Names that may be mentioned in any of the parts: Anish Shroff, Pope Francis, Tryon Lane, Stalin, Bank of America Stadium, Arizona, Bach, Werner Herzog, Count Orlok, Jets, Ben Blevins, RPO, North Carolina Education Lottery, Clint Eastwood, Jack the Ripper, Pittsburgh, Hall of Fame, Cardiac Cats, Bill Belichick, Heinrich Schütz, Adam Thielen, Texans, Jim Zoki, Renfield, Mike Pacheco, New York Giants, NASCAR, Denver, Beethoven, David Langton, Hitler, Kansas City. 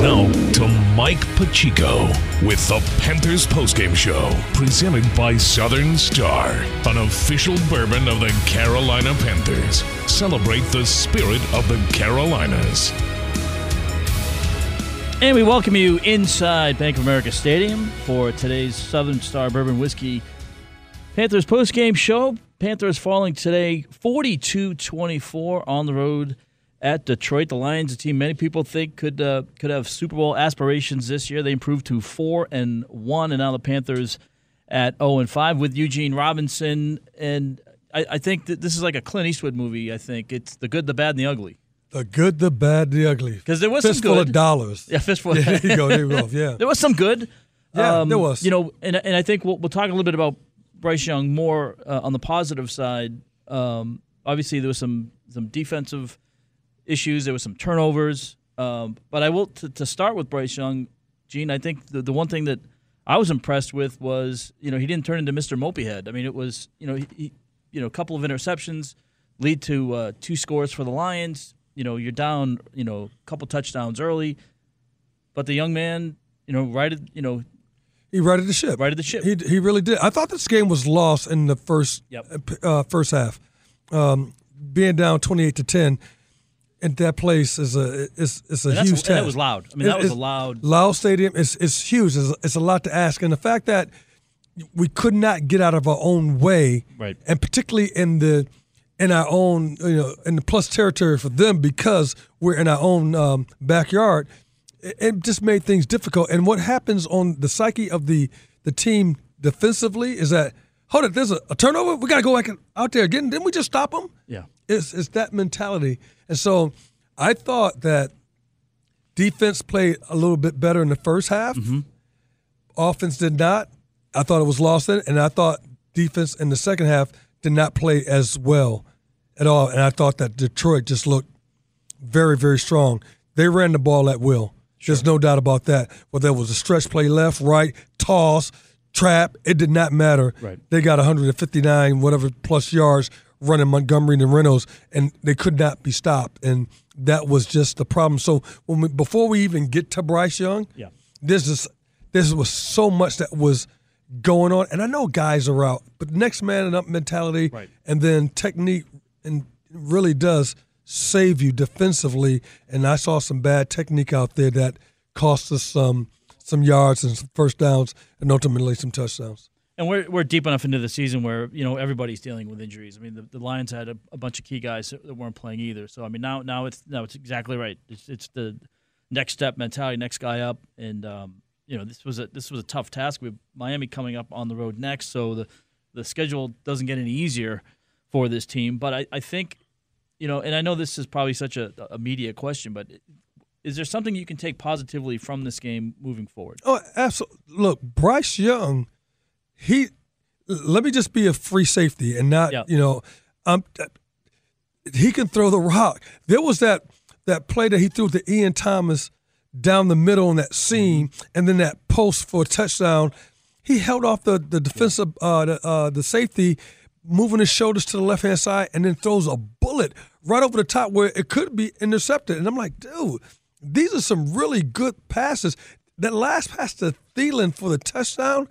Now to Mike Pacheco with the Panthers postgame show, presented by Southern Star, an official bourbon of the Carolina Panthers. Celebrate the spirit of the Carolinas. And we welcome you inside Bank of America Stadium for today's Southern Star Bourbon Whiskey Panthers postgame show. Panthers falling today 42-24 on the road at Detroit. The Lions, a team many people think could have Super Bowl aspirations this year. They improved to 4-1, and now the Panthers at 0-5 with Eugene Robinson. And I think that this is like a Clint Eastwood movie. I think it's the good, the bad, and the ugly. The good, the bad, the ugly. Because there was fistful some good. Fistful of dollars. Yeah, fistful. Yeah, there you go. There you go. Yeah. There was some good. Yeah, there was. You know, and I think we'll talk a little bit about Bryce Young more on the positive side. Obviously, there was some defensive issues. There was some turnovers. But I will to start with Bryce Young, Gene. I think the one thing that I was impressed with was, you know, he didn't turn into Mr. Mopeyhead. I mean, it was, you know, he, you know, a couple of interceptions lead to two scores for the Lions. You know, you're down, you know, a couple touchdowns early, but the young man, you know, he righted the ship. Righted the ship. He really did. I thought this game was lost in the first half, being down 28-10. At that place is a huge task. That was loud. I mean, that was a loud stadium. It's huge. It's a lot to ask, and the fact that we could not get out of our own way, right, and particularly in our own, you know, in the plus territory for them, because we're in our own backyard, it just made things difficult. And what happens on the psyche of the team defensively is that, hold it, there's a turnover, we got to go back out there again. Didn't we just stop them? Yeah. It's that mentality. And so I thought that defense played a little bit better in the first half. Mm-hmm. Offense did not. I thought it was lost in, and I thought defense in the second half did not play as well at all, and I thought that Detroit just looked very, very strong. They ran the ball at will. Sure. There's no doubt about that. Whether it was a stretch play left, right, toss, trap, it did not matter. Right. They got 159 whatever plus yards running Montgomery and Reynolds, and they could not be stopped, and that was just the problem. So before we even get to Bryce Young, yeah, this was so much that was going on, and I know guys are out, but next man and up mentality, right, and then technique, and really does save you defensively. And I saw some bad technique out there that cost us some yards and some first downs, and ultimately some touchdowns. And we're deep enough into the season where, you know, everybody's dealing with injuries. I mean, the Lions had a bunch of key guys that weren't playing either. So I mean, now it's exactly right. It's the next step mentality, next guy up, and you know, this was a tough task. We have Miami coming up on the road next, so the schedule doesn't get any easier for this team. But I think, you know, and I know this is probably such a media question, but is there something you can take positively from this game moving forward? Oh, absolutely. Look, Bryce Young, let me just be a free safety and not, yeah, you know, he can throw the rock. There was that play that he threw to Ian Thomas down the middle on that seam, mm-hmm, and then that post for a touchdown. He held off the defensive, the safety, moving his shoulders to the left-hand side, and then throws a bullet right over the top where it could be intercepted. And I'm like, dude, these are some really good passes. That last pass to Thielen for the touchdown,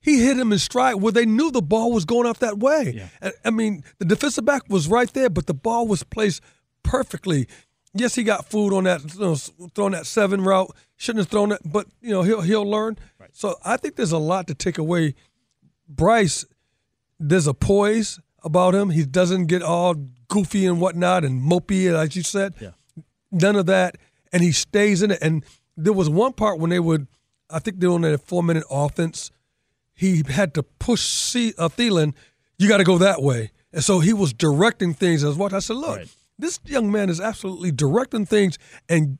he hit him in stride where they knew the ball was going off that way. Yeah. I mean, the defensive back was right there, but the ball was placed perfectly. Yes, he got fooled on that, you know, throwing that 7 route. Shouldn't have thrown it, but, you know, he'll learn. Right. So I think there's a lot to take away. Bryce, there's a poise about him. He doesn't get all goofy and whatnot and mopey, like you said. Yeah. None of that. And he stays in it. And there was one part when they were on that 4-minute offense. He had to push Thielen, you got to go that way. And so he was directing things. I said, look. Right. This young man is absolutely directing things and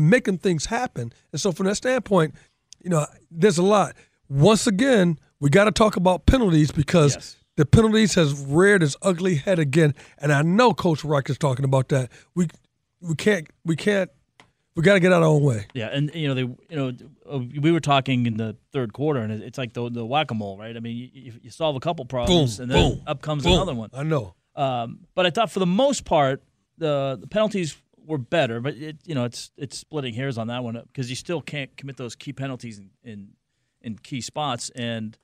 making things happen. And so from that standpoint, you know, there's a lot. Once again, we got to talk about penalties, because yes, the penalties has reared its ugly head again. And I know Coach Reich is talking about that. We got to get out of our own way. Yeah, and we were talking in the third quarter, and it's like the whack-a-mole, right? I mean, you solve a couple problems, boom, and then boom, up comes boom, another one. I know. But I thought for the most part, the penalties were better, but it's splitting hairs on that one because you still can't commit those key penalties in key spots. And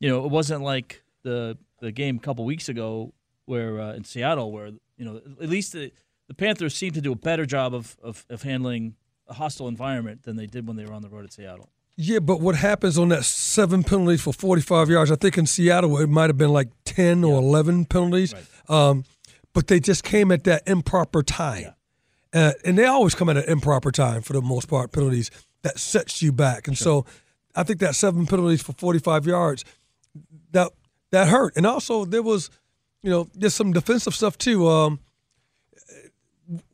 it wasn't like the game a couple weeks ago where in Seattle where at least the Panthers seem to do a better job of handling a hostile environment than they did when they were on the road at Seattle. Yeah, but what happens on that 7 penalties for 45 yards, I think in Seattle it might have been like 10 or 11 penalties, right. But they just came at that improper time. Yeah. And they always come at an improper time for the most part, penalties that sets you back. And so I think that 7 penalties for 45 yards, that hurt. And also there was, there's some defensive stuff too.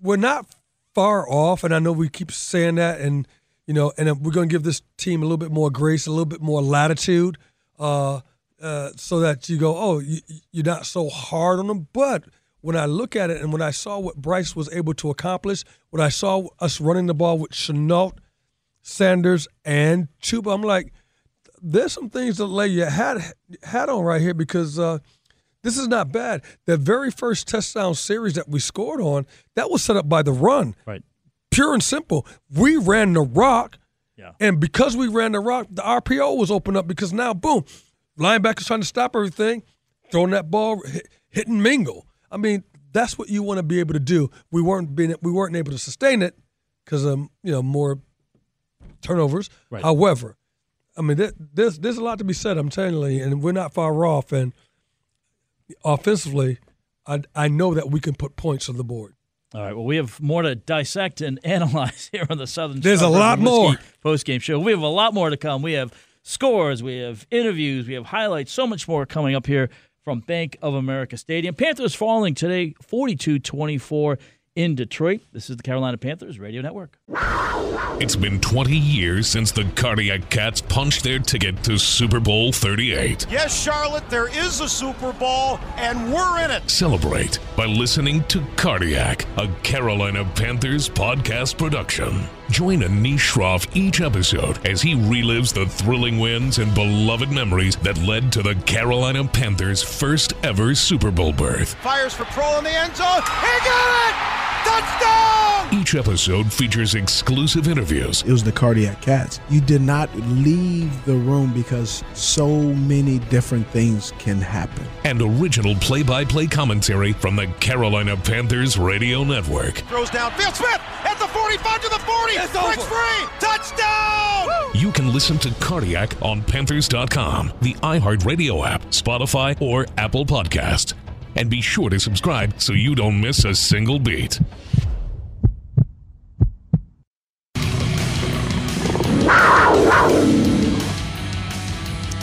We're not far off, and I know we keep saying that, and and we're going to give this team a little bit more grace, a little bit more latitude, so that you go, you're not so hard on them. But when I look at it and when I saw what Bryce was able to accomplish, when I saw us running the ball with Shenault, Sanders, and Chuba, I'm like, there's some things to lay your hat on right here because this is not bad. The very first touchdown series that we scored on, that was set up by the run. Right. Pure and simple. We ran the rock, and because we ran the rock, the RPO was open up because now, boom, linebackers trying to stop everything, throwing that ball, hit and mingle. I mean, that's what you want to be able to do. We weren't able to sustain it because more turnovers. Right. However, I mean, there's a lot to be said. I'm telling you, and we're not far off. And offensively, I know that we can put points on the board. All right, well, we have more to dissect and analyze here on the Southern Star. There's a lot more. Post-game show. We have a lot more to come. We have scores. We have interviews. We have highlights. So much more coming up here from Bank of America Stadium. Panthers falling today 42-24 in Detroit. This is the Carolina Panthers Radio Network. It's been 20 years since the Cardiac Cats punched their ticket to Super Bowl 38. Yes, Charlotte, there is a Super Bowl, and we're in it. Celebrate by listening to Cardiac, a Carolina Panthers podcast production. Join Anish Shroff each episode as he relives the thrilling wins and beloved memories that led to the Carolina Panthers' first ever Super Bowl berth. Fires for Pro in the end zone. He got it! Touchdown! Each episode features exclusive interviews. It was the Cardiac Cats. You did not leave the room because so many different things can happen. And original play-by-play commentary from the Carolina Panthers Radio Network. Throws down Phil Smith at the 45 to the 40. It's breaks free. Touchdown! Woo! You can listen to Cardiac on Panthers.com, the iHeartRadio app, Spotify, or Apple Podcast. And be sure to subscribe so you don't miss a single beat.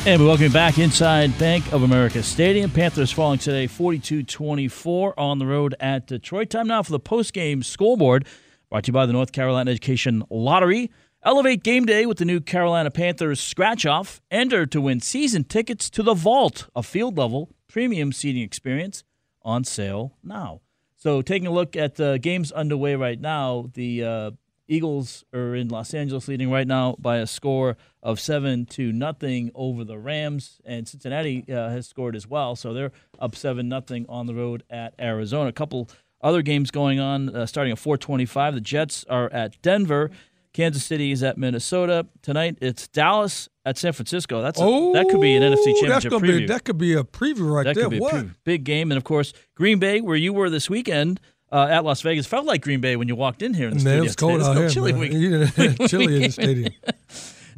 And we welcome you back inside Bank of America Stadium. Panthers falling today 42-24 on the road at Detroit. Time now for the post-game scoreboard brought to you by the North Carolina Education Lottery. Elevate game day with the new Carolina Panthers scratch-off. Enter to win season tickets to the Vault, a field-level premium seating experience on sale now. So taking a look at the games underway right now, the Eagles are in Los Angeles leading right now by a score of 7-0 over the Rams, and Cincinnati has scored as well, so they're up 7-0 on the road at Arizona. A couple other games going on starting at 4:25. The Jets are at Denver. Kansas City is at Minnesota. Tonight it's Dallas at San Francisco. That could be an NFC Championship preview. That could be a preview right there. Big game. And, of course, Green Bay, where you were this weekend at Las Vegas, felt like Green Bay when you walked in here in the stadium. It was cold out here. Chilly in the stadium.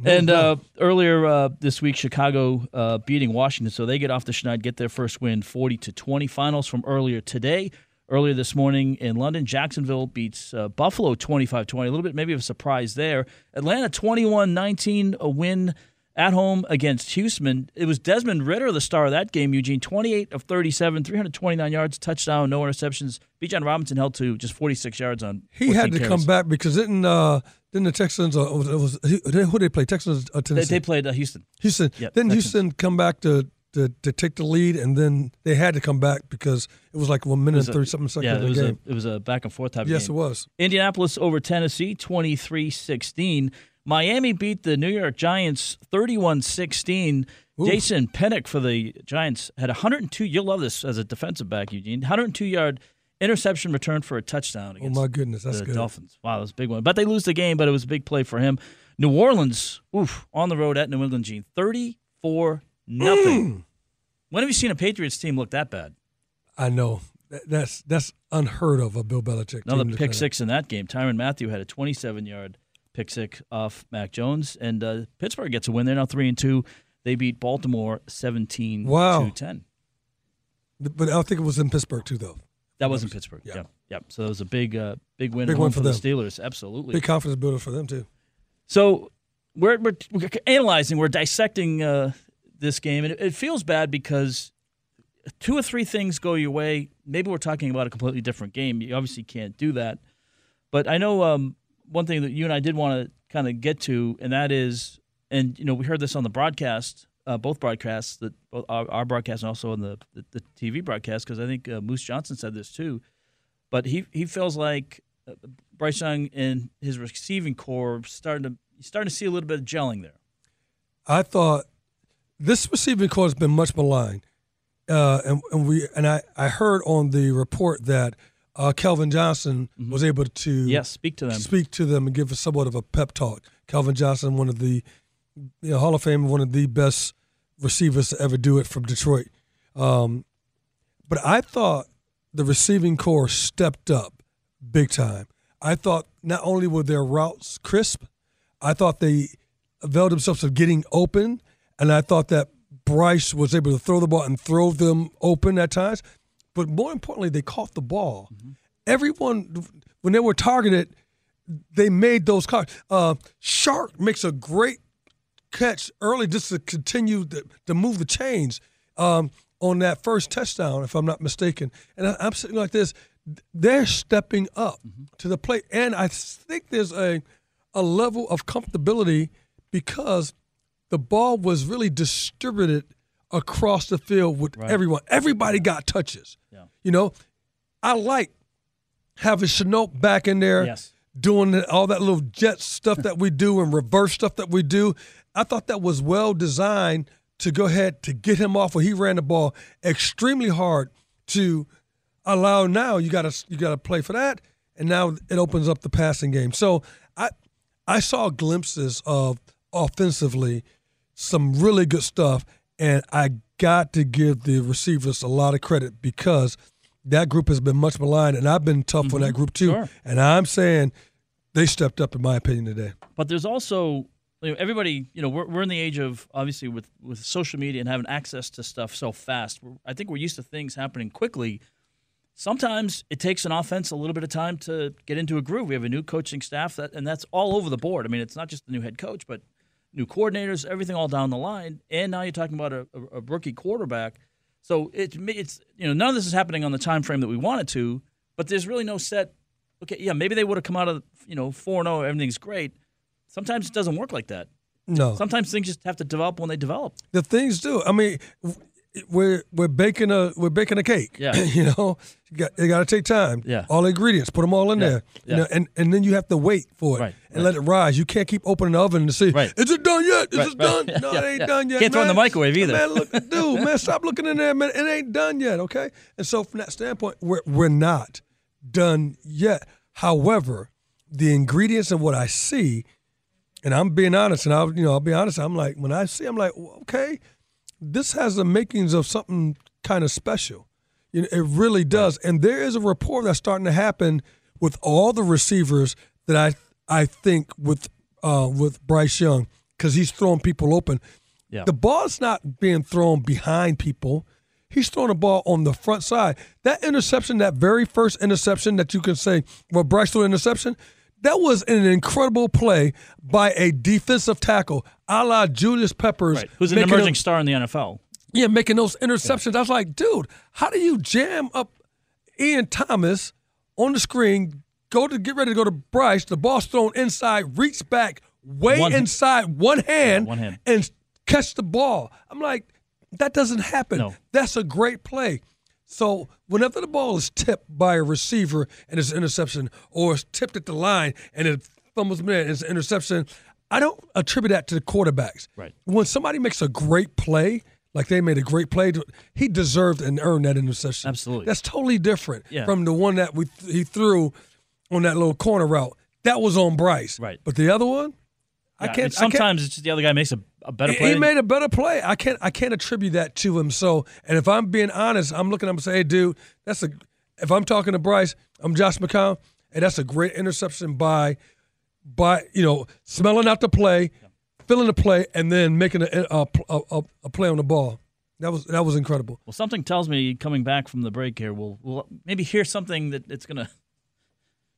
And earlier this week, Chicago beating Washington, so they get off the schneid, get their first win 40-20. Finals from earlier today. Earlier this morning in London, Jacksonville beats Buffalo 25-20. A little bit maybe of a surprise there. Atlanta 21-19, a win at home against Houston. It was Desmond Ridder, the star of that game, Eugene, 28 of 37, 329 yards, touchdown, no interceptions. Bijan Robinson held to just 46 yards on 14 carries. He had to come back because didn't the Texans who they play, Texans or Tennessee? They played Houston. Houston. Yep, didn't Texans. Houston come back to take the lead, and then they had to come back because it was like 1 minute and 30-something seconds of the game. It was a back-and-forth type game. Yes, it was. Indianapolis over Tennessee, 23-16. Miami beat the New York Giants 31-16. Ooh. Jason Pennick for the Giants had 102. You'll love this as a defensive back, Eugene. 102-yard interception return for a touchdown against the Dolphins. Wow, that was a big one. But they lose the game, but it was a big play for him. New Orleans, on the road at New England, Gene, 34-0. When have you seen a Patriots team look that bad? I know. That's unheard of a Bill Belichick team. Another pick six in that game. Tyrann Mathieu had a 27-yard pick six off Mac Jones, and Pittsburgh gets a win. They're now 3-2. They beat Baltimore 17-10. Wow. But I think it was in Pittsburgh, too, though. That was in Pittsburgh, yeah. Yep. So that was a big win for the Steelers. Absolutely. Big confidence builder for them, too. So we're analyzing, we're dissecting this game, and it feels bad because two or three things go your way. Maybe we're talking about a completely different game. You obviously can't do that. But I know one thing that you and I did want to kind of get to, and that is, and you know, we heard this on the broadcast, both broadcasts, our broadcast and also on the TV broadcast, because I think Moose Johnson said this too. But he feels like Bryce Young and his receiving corps starting to see a little bit of gelling there. I thought this receiving corps has been much maligned. I heard on the report that Calvin Johnson was able to speak to them and give us somewhat of a pep talk. Calvin Johnson, one of the Hall of Fame, one of the best receivers to ever do it from Detroit. But I thought the receiving corps stepped up big time. I thought not only were their routes crisp, I thought they availed themselves of getting open, and I thought that Bryce was able to throw the ball and throw them open at times. But more importantly, they caught the ball. Everyone, when they were targeted, they made those catches. Shark makes a great catch early just to continue to move the chains on that first touchdown, if I'm not mistaken. And I'm sitting like this. They're stepping up to the plate. And I think there's a level of comfortability because the ball was really distributed across the field with everyone. Everybody got touches. Yeah. You know, I like having Shenault back in there doing all that little jet stuff that we do and reverse stuff that we do. I thought that was well designed to go ahead to get him off where he ran the ball extremely hard to allow. Now you gotta play for that, and now it opens up the passing game. So I saw glimpses of offensively some really good stuff, and I got to give the receivers a lot of credit because that group has been much maligned, and I've been tough on that group too. Sure. And I'm saying they stepped up, in my opinion, today. But there's also everybody, we're in the age of, obviously, with social media and having access to stuff so fast. I think we're used to things happening quickly. Sometimes it takes an offense a little bit of time to get into a groove. We have a new coaching staff, and that's all over the board. I mean, it's not just the new head coach, but new coordinators, everything all down the line, and now you're talking about a rookie quarterback. So it's none of this is happening on the time frame that we want it to, but there's really no set. Okay, yeah, maybe they would have come out of 4-0, everything's great. Sometimes it doesn't work like that. No, sometimes things just have to develop when they develop. The things do. I mean, we're baking a cake. Yeah, it got to take time. Yeah, all the ingredients, put them all in there. Yeah. And then you have to wait for it let it rise. You can't keep opening the oven to see is it done yet? Is it done? Yeah. No, it ain't done yet. Can't throw in the microwave either. Man, look, dude, man, stop looking in there, man. It ain't done yet. Okay, and so from that standpoint, we're not done yet. However, the ingredients and what I see, and I'm being honest, and I'll be honest. I'm like, when I see, I'm like, okay. This has the makings of something kind of special. It really does. And there is a rapport that's starting to happen with all the receivers that I think with Bryce Young, because he's throwing people open. Yeah. The ball's not being thrown behind people. He's throwing the ball on the front side. That interception, that very first interception that you can say, well, Bryce threw an interception, that was an incredible play by a defensive tackle, a la Julius Peppers. Right. Who's an emerging star in the NFL. Yeah, making those interceptions. Yeah. I was like, dude, how do you jam up Ian Thomas on the screen, get ready to go to Bryce, the ball's thrown inside, reach back one hand and catch the ball. I'm like, that doesn't happen. No. That's a great play. So whenever the ball is tipped by a receiver and it's an interception, or it's tipped at the line and it fumbles in and it's an interception, I don't attribute that to the quarterbacks. Right. When somebody makes a great play Like they made a great play. He deserved and earned that interception. Absolutely. That's totally different from the one that he threw on that little corner route. That was on Bryce. Right. But the other one, yeah, I can't. Sometimes it's just the other guy makes a better play. He made a better play. I can't attribute that to him. So, and if I'm being honest, I'm looking up and say, hey, dude, that's a. If I'm talking to Bryce, I'm Josh McCown, and that's a great interception by smelling out the play, feeling the play, and then making a play on the ball. That was incredible. Well, something tells me coming back from the break here, we'll maybe hear something that it's gonna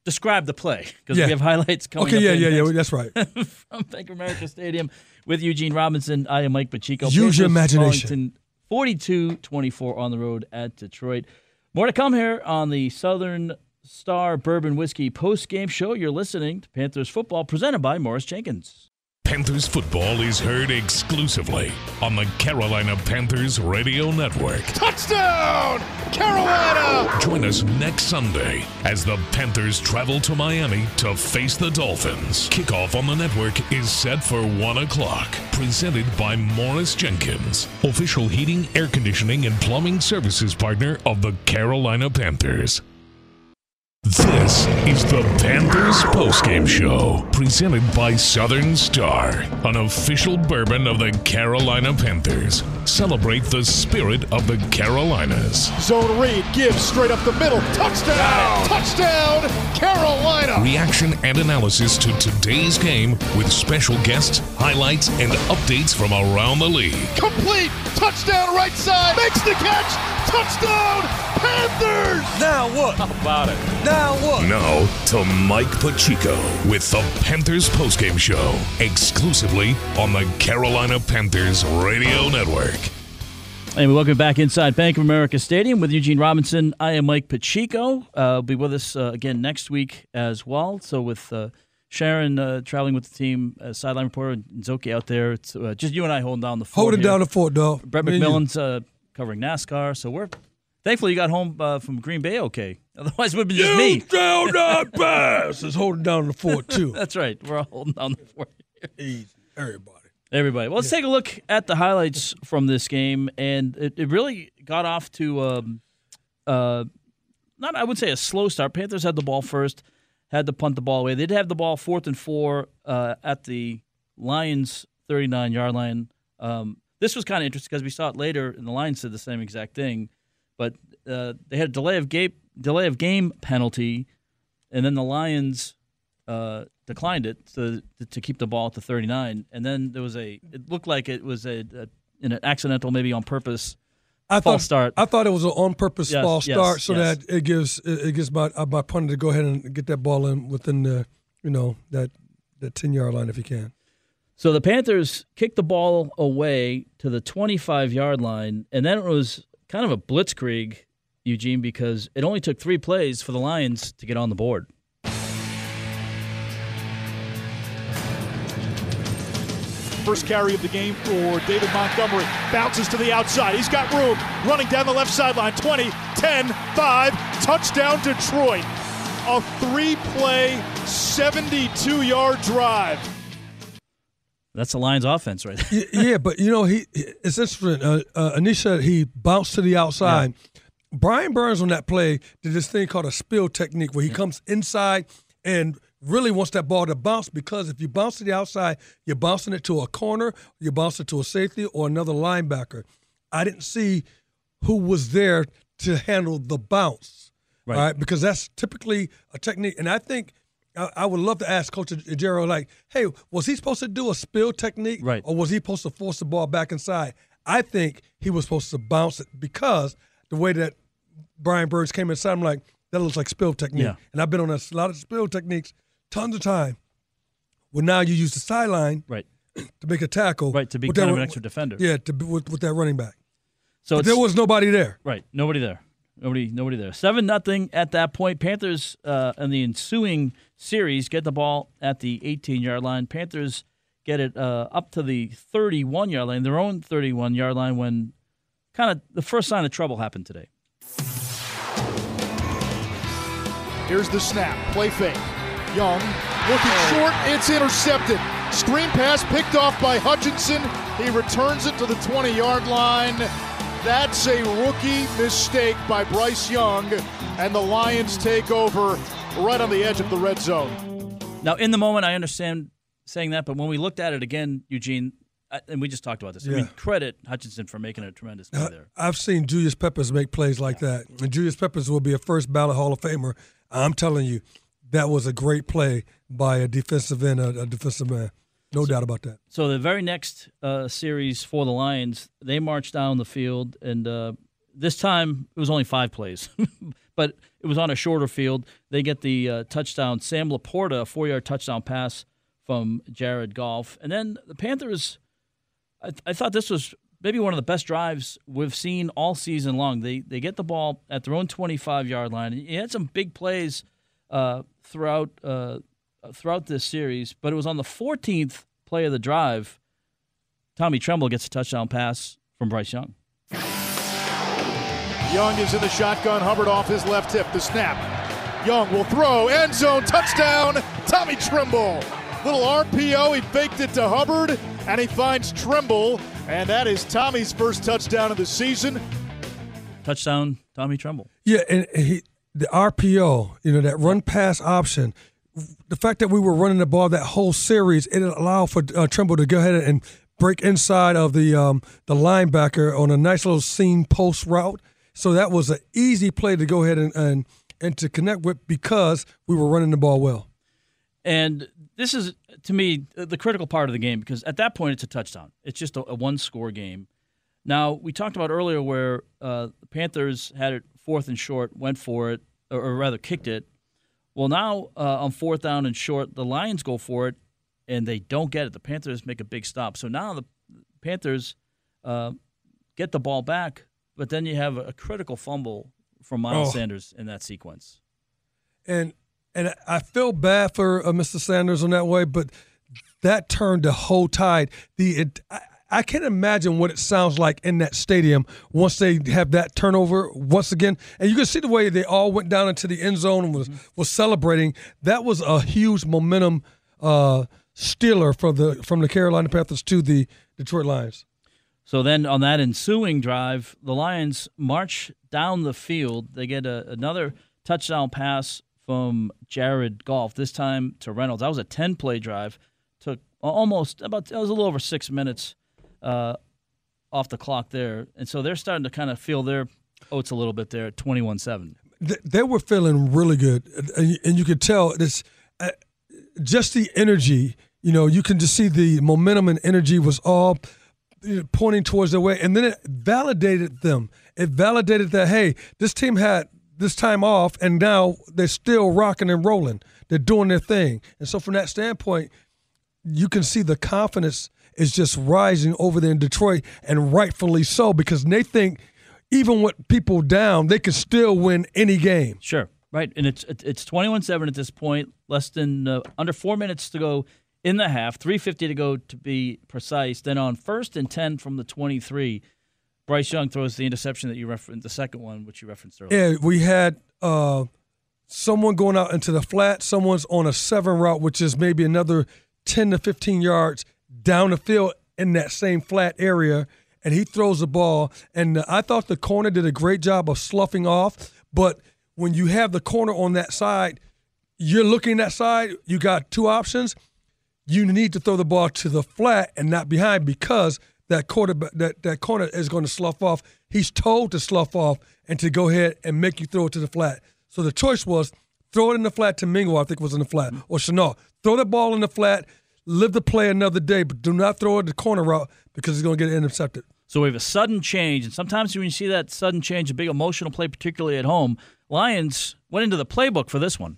describe the play, because we have highlights coming up. Okay, that's right. From Bank of America Stadium with Eugene Robinson, I am Mike Pacheco. Use your imagination. 42-24 on the road at Detroit. More to come here on the Southern Star Bourbon Whiskey post-game show. You're listening to Panthers Football, presented by Morris Jenkins. Panthers Football is heard exclusively on the Carolina Panthers Radio Network. Touchdown, Carolina! Join us next Sunday as the Panthers travel to Miami to face the Dolphins. Kickoff on the network is set for 1 o'clock. Presented by Morris Jenkins, official heating, air conditioning, and plumbing services partner of the Carolina Panthers. This is the Panthers postgame show, presented by Southern Star, an official bourbon of the Carolina Panthers. Celebrate the spirit of the Carolinas. Zone read, gives straight up the middle. Touchdown! Touchdown, Carolina! Reaction and analysis to today's game with special guests, highlights, and updates from around the league. Complete! Touchdown right side! Makes the catch! Touchdown, Panthers! Now what? How about it? Now what? Now to Mike Pacheco with the Panthers postgame show, exclusively on the Carolina Panthers Radio Network. And we welcome back inside Bank of America Stadium with Eugene Robinson. I am Mike Pacheco. Will be with us again next week as well. So with Sharon traveling with the team, sideline reporter, and Zoki out there. It's just you and I holding down the fort. Holding down the fort, dog. Brett McMillan's covering NASCAR, so we're thankfully you got home from Green Bay okay. Otherwise, it would be just you me. You shall not pass. It's holding down the fort, too. That's right. We're all holding down the fort here. Easy. Everybody. Well, let's take a look at the highlights from this game, and it really got off to not, I would say, a slow start. Panthers had the ball first, had to punt the ball away. They did have the ball 4th and 4 at the Lions' 39-yard line. This was kind of interesting because we saw it later, and the Lions said the same exact thing. But they had a delay of game penalty, and then the Lions declined it to keep the ball at the 39. And then there was it looked like it was an accidental, maybe on purpose, false start. I thought it was an on purpose false start, that it gives my punter to go ahead and get that ball in within the that 10-yard line if he can. So the Panthers kicked the ball away to the 25-yard line, and then it was kind of a blitzkrieg, Eugene, because it only took 3 plays for the Lions to get on the board. First carry of the game for David Montgomery. Bounces to the outside. He's got room. Running down the left sideline. 20, 10, 5. Touchdown, Detroit. A 3-play, 72-yard drive. That's the Lions' offense, right? Yeah, but it's interesting. Anisha, he bounced to the outside. Yeah. Brian Burns on that play did this thing called a spill technique, where he comes inside and really wants that ball to bounce, because if you bounce to the outside, you're bouncing it to a corner, you're bouncing it to a safety or another linebacker. I didn't see who was there to handle the bounce, right? Because that's typically a technique, and I think – I would love to ask Coach Gerald, like, hey, was he supposed to do a spill technique, or was he supposed to force the ball back inside? I think he was supposed to bounce it, because the way that Brian Burns came inside, I'm like, that looks like spill technique. Yeah. And I've been on a lot of spill techniques tons of time. Well, now you use the sideline to make a tackle. Right, to be kind of an extra defender. Yeah, with that running back. So there was nobody there. Right, nobody there. Nobody there. 7-0 at that point. Panthers in the ensuing series get the ball at the 18-yard line. Panthers get it up to the 31-yard line, their own 31-yard line, when kind of the first sign of trouble happened today. Here's the snap. Play fake. Young looking short. It's intercepted. Screen pass picked off by Hutchinson. He returns it to the 20-yard line. That's a rookie mistake by Bryce Young, and the Lions take over right on the edge of the red zone. Now, in the moment, I understand saying that, but when we looked at it again, Eugene, and we just talked about this. Yeah. I mean, credit Hutchinson for making a tremendous play there. I've seen Julius Peppers make plays like that, and Julius Peppers will be a first-ballot Hall of Famer. I'm telling you, that was a great play by a defensive end, a defensive man. No doubt about that. So the very next series for the Lions, they marched down the field, and this time it was only 5 plays, but it was on a shorter field. They get the touchdown. Sam Laporta, a 4-yard touchdown pass from Jared Goff. And then the Panthers, I thought this was maybe one of the best drives we've seen all season long. They get the ball at their own 25-yard line. And you had some big plays throughout this series, but it was on the 14th play of the drive, Tommy Tremble gets a touchdown pass from Bryce Young. Young is in the shotgun, Hubbard off his left hip, the snap. Young will throw, end zone, touchdown, Tommy Tremble. Little RPO, he faked it to Hubbard, and he finds Tremble, and that is Tommy's first touchdown of the season. Touchdown, Tommy Tremble. Yeah, and the RPO, that run-pass option, the fact that we were running the ball that whole series, it allowed for Tremble to go ahead and break inside of the linebacker on a nice little seam post route. So that was an easy play to go ahead and to connect with because we were running the ball well. And this is, to me, the critical part of the game because at that point it's a touchdown. It's just a one-score game. Now, we talked about earlier where the Panthers had it 4th and short, went for it, or rather kicked it. Well, now on 4th down and short, the Lions go for it, and they don't get it. The Panthers make a big stop. So now the Panthers get the ball back, but then you have a critical fumble from Miles Sanders in that sequence. And I feel bad for Mr. Sanders on that way, but that turned the whole tide. I can't imagine what it sounds like in that stadium once they have that turnover once again. And you can see the way they all went down into the end zone and was celebrating. That was a huge momentum stealer from the Carolina Panthers to the Detroit Lions. So then on that ensuing drive, the Lions march down the field. They get another touchdown pass from Jared Goff, this time to Reynolds. That was a 10-play drive. Took it was a little over 6 minutes. Off the clock there. And so they're starting to kind of feel their oats a little bit there at 21-7. They were feeling really good. And you could tell this, just the energy, you can just see the momentum and energy was all pointing towards their way. And then it validated them. It validated that, hey, this team had this time off, and now they're still rocking and rolling. They're doing their thing. And so from that standpoint, you can see the confidence is just rising over there in Detroit, and rightfully so, because they think even with people down, they can still win any game. Sure, right, and it's 21-7 at this point, less than under 4 minutes to go in the half, 3:50 to go to be precise. Then on 1st and 10 from the 23, Bryce Young throws the interception that you referenced, the second one which you referenced earlier. Yeah, we had someone going out into the flat, someone's on a 7 route, which is maybe another 10 to 15 yards down the field in that same flat area, and he throws the ball. And I thought the corner did a great job of sloughing off, but when you have the corner on that side, you're looking that side, you got 2 options. You need to throw the ball to the flat and not behind because that corner is going to slough off. He's told to slough off and to go ahead and make you throw it to the flat. So the choice was throw it in the flat to Mingo, I think was in the flat, or Shenault. Throw the ball in the flat, live the play another day, but do not throw it the corner route because it's going to get intercepted. So we have a sudden change, and sometimes when you see that sudden change, a big emotional play, particularly at home, Lions went into the playbook for this one.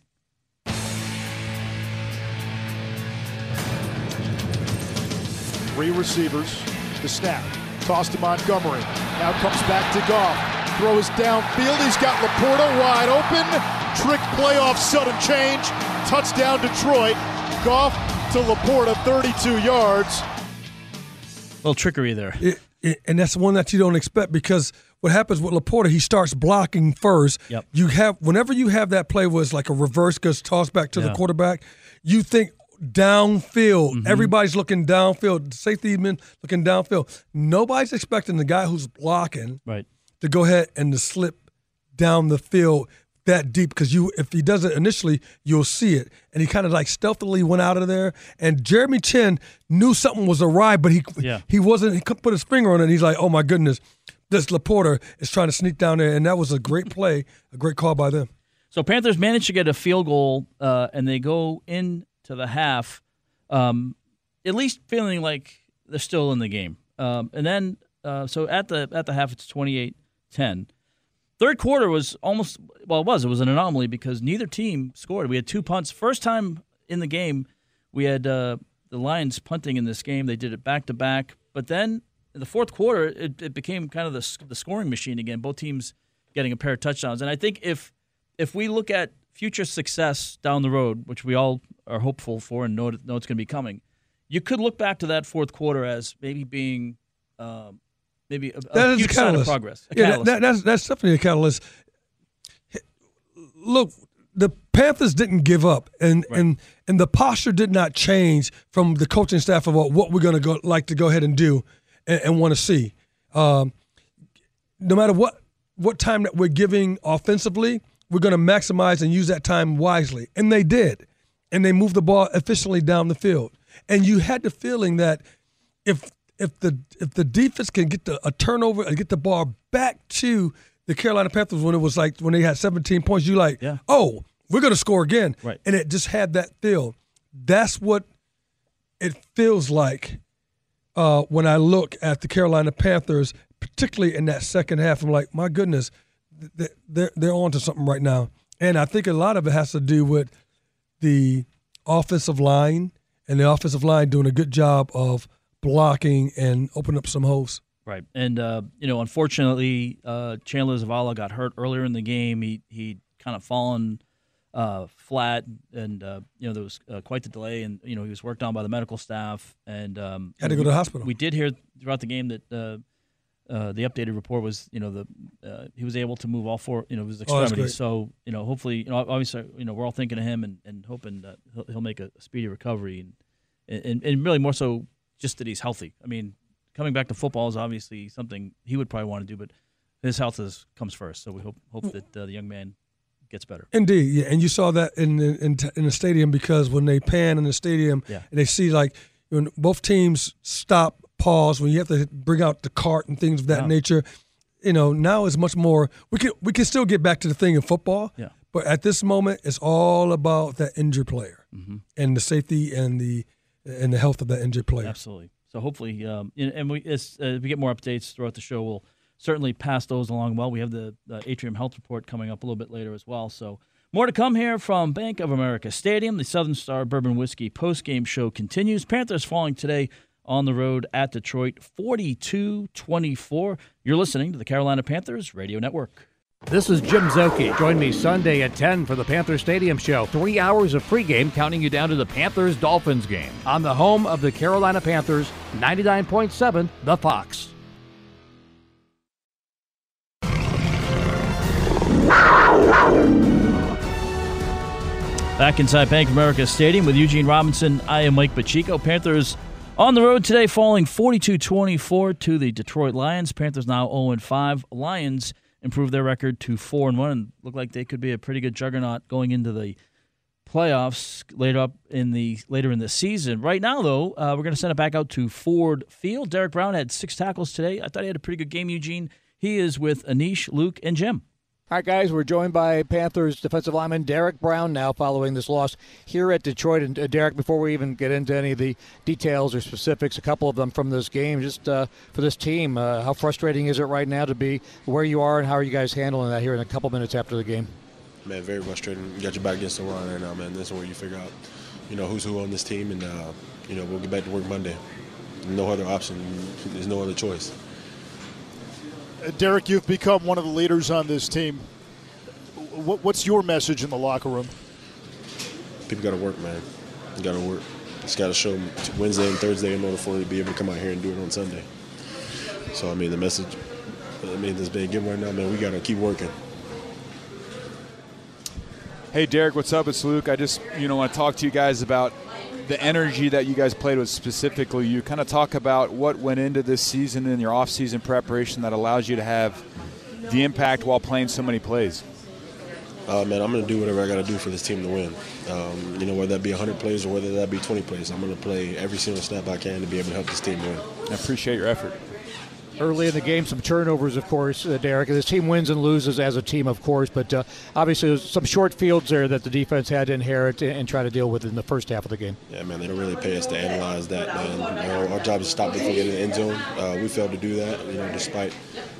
Three receivers, the snap, toss to Montgomery, now comes back to Goff, throws downfield, he's got Laporta wide open, trick playoff sudden change, touchdown Detroit, Goff to Laporta, 32 yards. A little trickery there. And that's one that you don't expect because what happens with Laporta, he starts blocking first. Yep. Whenever you have that play where it's like a reverse gets tossed back to the quarterback, you think downfield. Mm-hmm. Everybody's looking downfield. Safety men looking downfield. Nobody's expecting the guy who's blocking to go ahead and to slip down the field that deep, because if he does it initially, you'll see it. And he kind of like stealthily went out of there. And Jeremy Chin knew something was awry, but he wasn't. He couldn't put his finger on it. And he's like, oh my goodness, this LaPorta is trying to sneak down there. And that was a great play, a great call by them. So Panthers managed to get a field goal, and they go into the half, at least feeling like they're still in the game. And then, so at the half, it's 28-10. Third quarter was almost – well, it was an anomaly because neither team scored. We had two punts. First time in the game, we had the Lions punting in this game. They did it back-to-back. But then in the fourth quarter, it became kind of the scoring machine again, both teams getting a pair of touchdowns. And I think if we look at future success down the road, which we all are hopeful for and know it's going to be coming, you could look back to that fourth quarter as maybe being maybe a huge sign of progress. That's definitely a catalyst. Look, the Panthers didn't give up, and the posture did not change from the coaching staff about what we're going to like to go ahead and do and want to see. No matter what time that we're giving offensively, we're going to maximize and use that time wisely. And they did, and they moved the ball efficiently down the field. And you had the feeling that if the defense can get a turnover and get the ball back to the Carolina Panthers when it was like when they had 17 points, you're like, oh, we're going to score again. Right. And it just had that feel. That's what it feels like when I look at the Carolina Panthers, particularly in that second half. I'm like, my goodness, they're on to something right now. And I think a lot of it has to do with the offensive line and the offensive line doing a good job of blocking and open up some holes. Right. And, unfortunately, Chandler Zavala got hurt earlier in the game. He kind of fallen flat, and, there was quite the delay, and, he was worked on by the medical staff. And had to go to the hospital. We did hear throughout the game that the updated report was, he was able to move all four, his extremities. So, hopefully, obviously, we're all thinking of him and hoping that he'll make a speedy recovery and really more so just that he's healthy. I mean, coming back to football is obviously something he would probably want to do, but his health comes first. So we hope that the young man gets better. Indeed, yeah. And you saw that in the stadium, because when they pan in the stadium, and they see like when both teams stop, pause, when you have to bring out the cart and things of that nature. Now it's much more. We can still get back to the thing in football, but at this moment, it's all about that injured player and the safety and the health of that injured player. Absolutely. So hopefully, as we get more updates throughout the show, we'll certainly pass those along. Well, we have the Atrium Health Report coming up a little bit later as well. So more to come here from Bank of America Stadium. The Southern Star Bourbon Whiskey postgame show continues. Panthers falling today on the road at Detroit, 42-24. You're listening to the Carolina Panthers Radio Network. This is Jim Zoki. Join me Sunday at 10 for the Panther Stadium Show. 3 hours of pregame counting you down to the Panthers-Dolphins game on the home of the Carolina Panthers, 99.7 The Fox. Back inside Bank of America Stadium with Eugene Robinson. I am Mike Pacheco. Panthers on the road today, falling 42-24 to the Detroit Lions. Panthers now 0-5. Lions improve their record to 4-1 and look like they could be a pretty good juggernaut going into the playoffs later in the season. Right now, though, we're going to send it back out to Ford Field. Derek Brown had 6 tackles today. I thought he had a pretty good game, Eugene. He is with Anish, Luke, and Jim. All right, guys, we're joined by Panthers defensive lineman Derek Brown now following this loss here at Detroit. And, Derek, before we even get into any of the details or specifics, a couple of them from this game, just for this team, how frustrating is it right now to be where you are, and how are you guys handling that here in a couple minutes after the game? Man, very frustrating. You got your back against the wall right now, man. This is where you figure out, who's who on this team, and, we'll get back to work Monday. No other option. There's no other choice. Derek, you've become one of the leaders on this team. What's your message in the locker room? People got to work, man. You got to work. Just got to show them Wednesday and Thursday in order for them to be able to come out here and do it on Sunday. So, the message that's being given right now, man, we got to keep working. Hey, Derek, what's up? It's Luke. I just, want to talk to you guys about the energy that you guys played with specifically, you kind of talk about what went into this season and your off-season preparation that allows you to have the impact while playing so many plays. Man, I'm going to do whatever I got to do for this team to win. You know, whether that be 100 plays or whether that be 20 plays, I'm going to play every single snap I can to be able to help this team win. I appreciate your effort. Early in the game, some turnovers, of course, Derek. This team wins and loses as a team, of course, but obviously there's some short fields there that the defense had to inherit and try to deal with in the first half of the game. Yeah, man, they don't really pay us to analyze that, man. You know, our job is to stop them from getting in the end zone. We failed to do that, you know, despite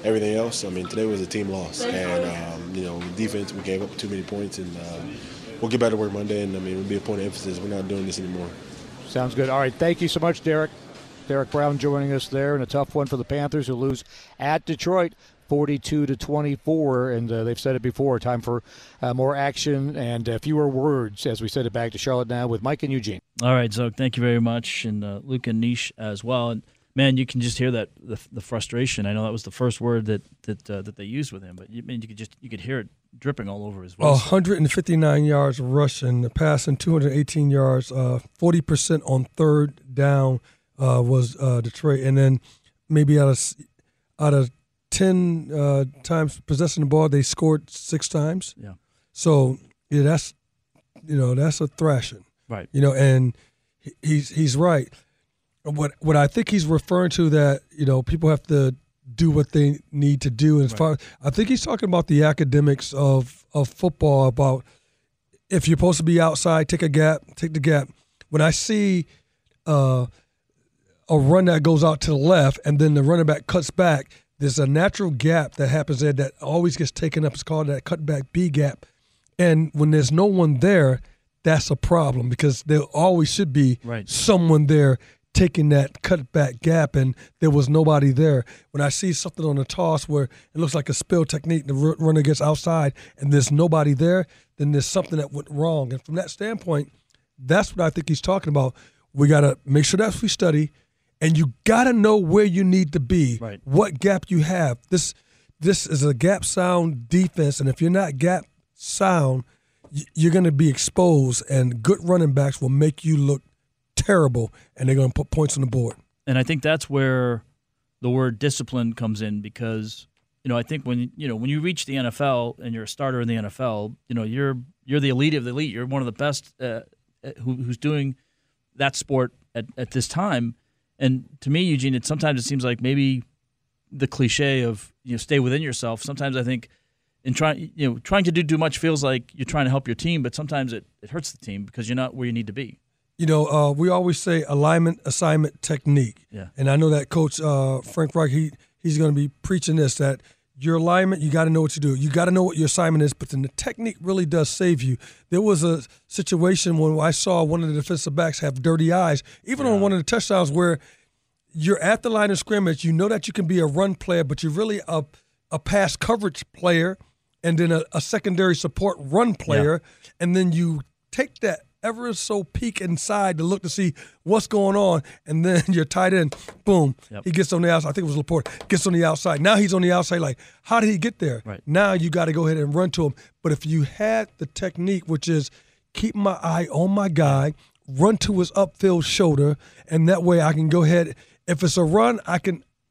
everything else. I mean, today was a team loss, and you know, defense, we gave up too many points, and we'll get back to work Monday, and, I mean, it'll be a point of emphasis. We're not doing this anymore. Sounds good. All right, thank you so much, Derek. Derek Brown joining us there, and a tough one for the Panthers, who lose at Detroit 42-24, and they've said it before, time for more action and fewer words, as we said it back to Charlotte now with Mike and Eugene. All right, Zook, thank you very much, and Luke and Nish as well. And, man, you can just hear that the frustration. I know that was the first word that they used with him, but you could hear it dripping all over his voice. 159 yards rushing, passing 218 yards, 40% on third down. Was Detroit, and then maybe out of 10 times possessing the ball, they scored 6 times. Yeah. So yeah, that's a thrashing. Right. You know, and he's right. What I think he's referring to, that you know, people have to do what they need to do. And right. I think he's talking about the academics of football. About if you're supposed to be outside, take the gap. When I see a run that goes out to the left and then the running back cuts back, there's a natural gap that happens there that always gets taken up. It's called that cutback B gap. And when there's no one there, that's a problem, because there always should be someone there taking that cutback gap, and there was nobody there. When I see something on the toss where it looks like a spill technique, the runner gets outside and there's nobody there, then there's something that went wrong. And from that standpoint, that's what I think he's talking about. We got to make sure that we study. And you got to know where you need to be, right, what gap you have. This is a gap-sound defense, and if you're not gap-sound, you're going to be exposed, and good running backs will make you look terrible, and they're going to put points on the board. And I think that's where the word discipline comes in, because, you know, I think when you reach the NFL and you're a starter in the NFL, you know, you're the elite of the elite. You're one of the best who's doing that sport at this time. And to me, Eugene, sometimes it seems like maybe the cliche of, you know, stay within yourself. Sometimes I think trying to do too much feels like you're trying to help your team, but sometimes it hurts the team because you're not where you need to be. You know, we always say alignment, assignment, technique. Yeah. And I know that Coach Frank Reich, he's going to be preaching this, that your alignment, you got to know what you do. You got to know what your assignment is, but then the technique really does save you. There was a situation when I saw one of the defensive backs have dirty eyes, even on one of the touchdowns, where you're at the line of scrimmage, you know that you can be a run player, but you're really a pass coverage player, and then a secondary support run player, and then you take that ever so peek inside to look to see what's going on, and then your tight end, boom, he gets on the outside. I think it was Laporte, gets on the outside. Now he's on the outside, like, how did he get there? Right. Now you got to go ahead and run to him. But if you had the technique, which is keep my eye on my guy, run to his upfield shoulder, and that way I can go ahead. If it's a run,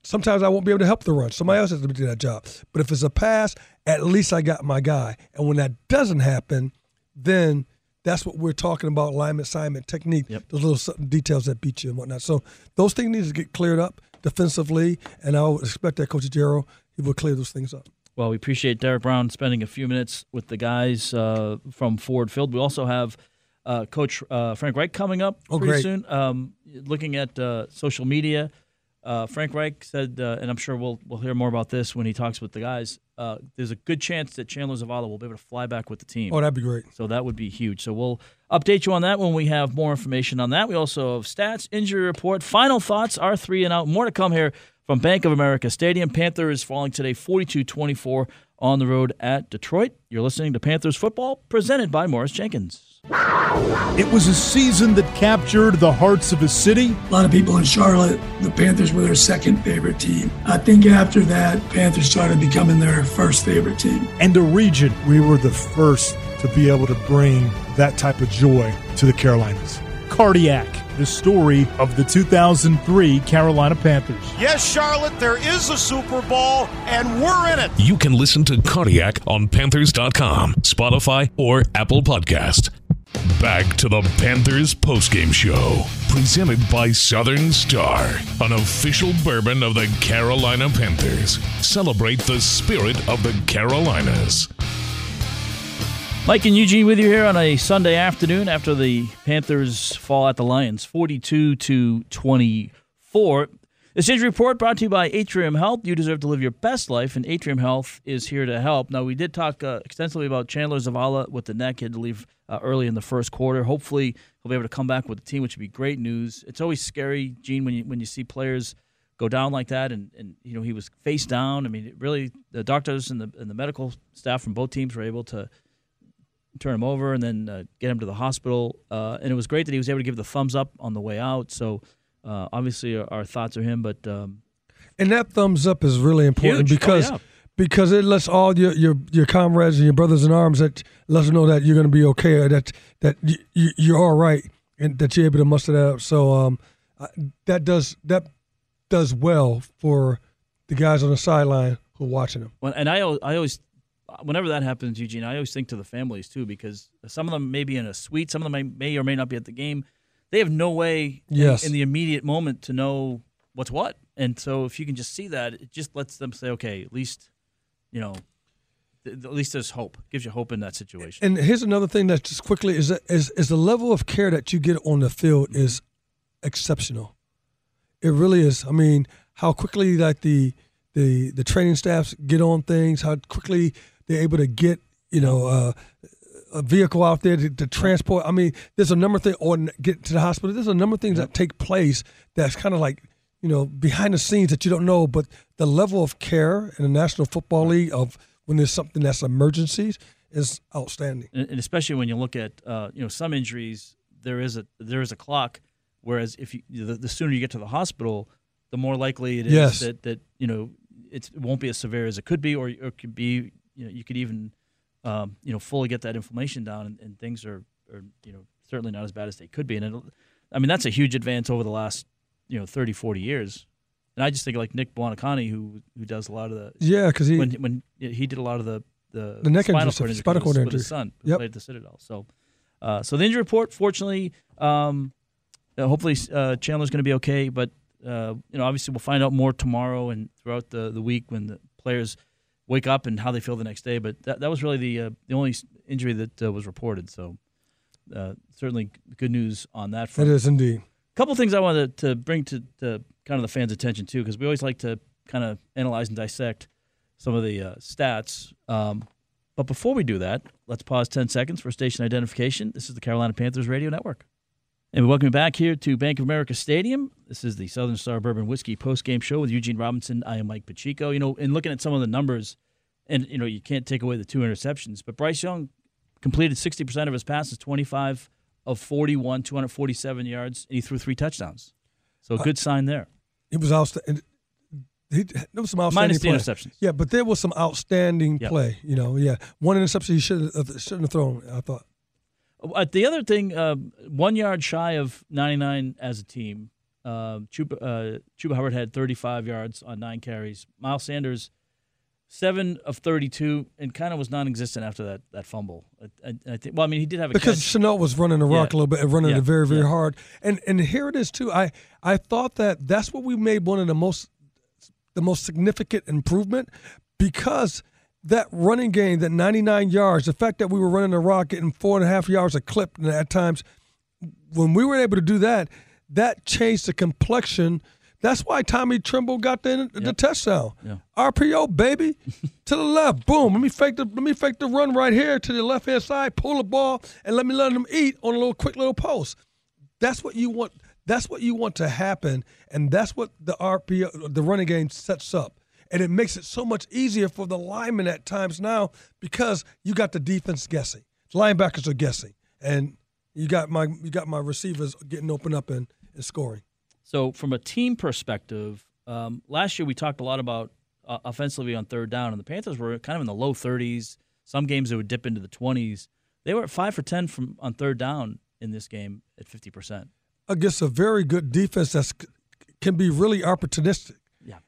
sometimes I won't be able to help the run. Somebody else has to do that job. But if it's a pass, at least I got my guy. And when that doesn't happen, then that's what we're talking about, alignment, assignment, technique, those little details that beat you and whatnot. So those things need to get cleared up defensively, and I would expect that Coach Jarrell, he will clear those things up. Well, we appreciate Derek Brown spending a few minutes with the guys from Ford Field. We also have Coach Frank Reich coming up pretty soon. Looking at social media, Frank Reich said, and I'm sure we'll hear more about this when he talks with the guys, there's a good chance that Chandler Zavala will be able to fly back with the team. Oh, that'd be great. So that would be huge. So we'll update you on that when we have more information on that. We also have stats, injury report, final thoughts, our 3 and out. More to come here from Bank of America Stadium. Panthers falling today 42-24 on the road at Detroit. You're listening to Panthers Football, presented by Morris Jenkins. It was a season that captured the hearts of a city. A lot of people in Charlotte, the Panthers were their second favorite team. I think after that, Panthers started becoming their first favorite team. And a region, we were the first to be able to bring that type of joy to the Carolinas. Cardiac, the story of the 2003 Carolina Panthers. Yes, Charlotte, there is a Super Bowl, and we're in it. You can listen to Cardiac on Panthers.com, Spotify, or Apple Podcast. Back to the Panthers postgame show, presented by Southern Star, an official bourbon of the Carolina Panthers. Celebrate the spirit of the Carolinas. Mike and Eugene with you here on a Sunday afternoon after the Panthers fall at the Lions, 42-24. This injury report brought to you by Atrium Health. You deserve to live your best life, and Atrium Health is here to help. Now, we did talk extensively about Chandler Zavala with the neck. He had to leave early in the first quarter. Hopefully, he'll be able to come back with the team, which would be great news. It's always scary, Gene, when you see players go down like that, and you know, he was face down. I mean, really, the doctors and the medical staff from both teams were able to turn him over and then get him to the hospital. And it was great that he was able to give the thumbs up on the way out. So obviously our thoughts are him. But and that thumbs up is really important because it lets all your comrades and your brothers in arms that lets them know that you're going to be okay, or that you're all right, and that you're able to muster that up. So that does well for the guys on the sideline who are watching him. Well, and I always. Whenever that happens, Eugene, I always think to the families, too, because some of them may be in a suite. Some of them may or may not be at the game. They have no way in the immediate moment to know what's what. And so if you can just see that, it just lets them say, okay, at least, you know, at least there's hope. It gives you hope in that situation. And here's another thing that just quickly is the level of care that you get on the field is exceptional. It really is. I mean, how quickly like the training staffs get on things, how quickly – they're able to get, you know, a vehicle out there to transport. I mean, there's a number of things, or get to the hospital. There's a number of things that take place that's kind of like, you know, behind the scenes that you don't know. But the level of care in the National Football League of when there's something that's emergencies is outstanding. And especially when you look at, you know, some injuries, there is a clock. Whereas if the sooner you get to the hospital, the more likely it is that you know, it won't be as severe as it could be, or it could be. You know, you could even, you know, fully get that inflammation down, and things are, you know, certainly not as bad as they could be. And, I mean, that's a huge advance over the last, you know, 30, 40 years. And I just think, like, Nick Buonacani, who does a lot of the – yeah, because he – when he did a lot of the neck spinal cord injury with his son who played at the Citadel. So, so the injury report, fortunately, hopefully Chandler's going to be okay. But, you know, obviously we'll find out more tomorrow and throughout the week when the players – wake up and how they feel the next day, but that was really the only injury that was reported. So certainly good news on that front. It is indeed. A couple things I wanted to bring to kind of the fans' attention too, because we always like to kind of analyze and dissect some of the stats. But before we do that, let's pause 10 seconds for station identification. This is the Carolina Panthers Radio Network. And we welcome you back here to Bank of America Stadium. This is the Southern Star Bourbon Whiskey postgame show with Eugene Robinson. I am Mike Pacheco. You know, in looking at some of the numbers, and, you know, you can't take away the two interceptions, but Bryce Young completed 60% of his passes, 25 of 41, 247 yards, and he threw 3 touchdowns. So a good sign there. It was outstanding. There was some outstanding play. Minus the interceptions. Yeah, but there was some outstanding play. You know, one interception he shouldn't have thrown, I thought. The other thing, 1 yard shy of 99 as a team. Chuba Hubbard had 35 yards on 9 carries. Miles Sanders, 7 of 32, and kind of was non-existent after that fumble. I think. Well, I mean, he did have a catch. Because Shenault was running the rock a little bit and running it very, very hard. And here it is, too. I thought that's what we made one of the most significant improvement, because – that running game, that 99 yards, the fact that we were running the rock getting 4.5 yards a clip at times, when we were able to do that, that changed the complexion. That's why Tommy Trimble got the touchdown. Yeah. RPO, baby, to the left, boom. Let me fake the run right here to the left-hand side, pull the ball, and let them eat on a little quick little post. That's what you want. That's what you want to happen, and that's what the RPO, the running game, sets up. And it makes it so much easier for the linemen at times now, because you got the defense guessing. Linebackers are guessing. And you got my receivers getting open up and scoring. So from a team perspective, last year we talked a lot about offensively on third down, and the Panthers were kind of in the low 30s. Some games they would dip into the 20s. They were at 5 for 10 on third down in this game at 50%. Against a very good defense that can be really opportunistic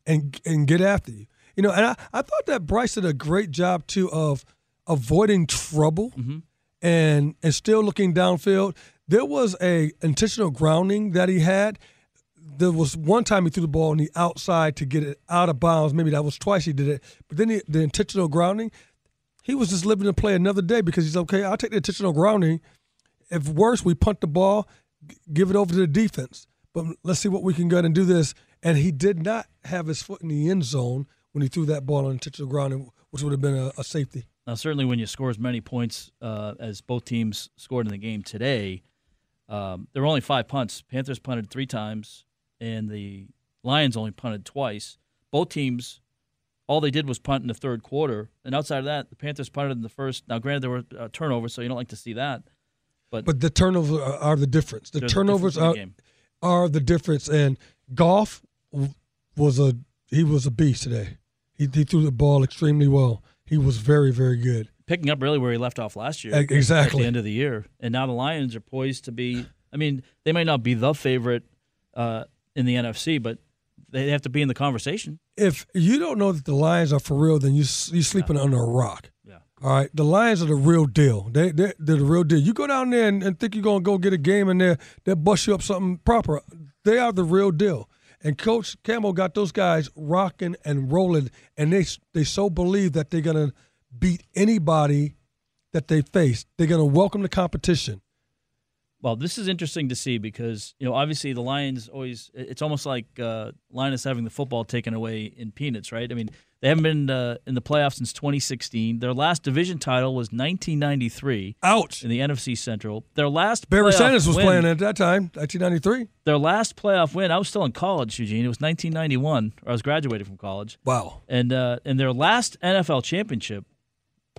and get after you. You know, and I thought that Bryce did a great job, too, of avoiding trouble and still looking downfield. There was a intentional grounding that he had. There was one time he threw the ball on the outside to get it out of bounds. Maybe that was twice he did it. But then the intentional grounding, he was just living to play another day because he's okay, I'll take the intentional grounding. If worse, we punt the ball, give it over to the defense. But let's see what we can go ahead and do this. And he did not have his foot in the end zone when he threw that ball on intentional grounding, which would have been a safety. Now, certainly when you score as many points as both teams scored in the game today, there were only five punts. Panthers punted three times, and the Lions only punted twice. Both teams, all they did was punt in the third quarter. And outside of that, the Panthers punted in the first. Now, granted, there were turnovers, so you don't like to see that. But the turnovers are the difference. The turnovers are the difference. And Goff was a beast today. He threw the ball extremely well. He was very, very good. Picking up really where he left off last year. Exactly. At the end of the year. And now the Lions are poised to be – I mean, they might not be the favorite in the NFC, but they have to be in the conversation. If you don't know that the Lions are for real, then you're sleeping under a rock. Yeah. All right, the Lions are the real deal. They're the real deal. You go down there and think you're going to go get a game in there, they'll bust you up something proper. They are the real deal. And Coach Campbell got those guys rocking and rolling, and they so believe that they're going to beat anybody that they face. They're going to welcome the competition. Well, this is interesting to see because, you know, obviously the Lions always – it's almost like Linus having the football taken away in peanuts, right? I mean, they haven't been in the playoffs since 2016. Their last division title was 1993. Ouch. In the NFC Central. Their last Barry Sanders was playing at that time, 1993. Their last playoff win – I was still in college, Eugene. It was 1991. Or I was graduating from college. Wow. And their last NFL championship –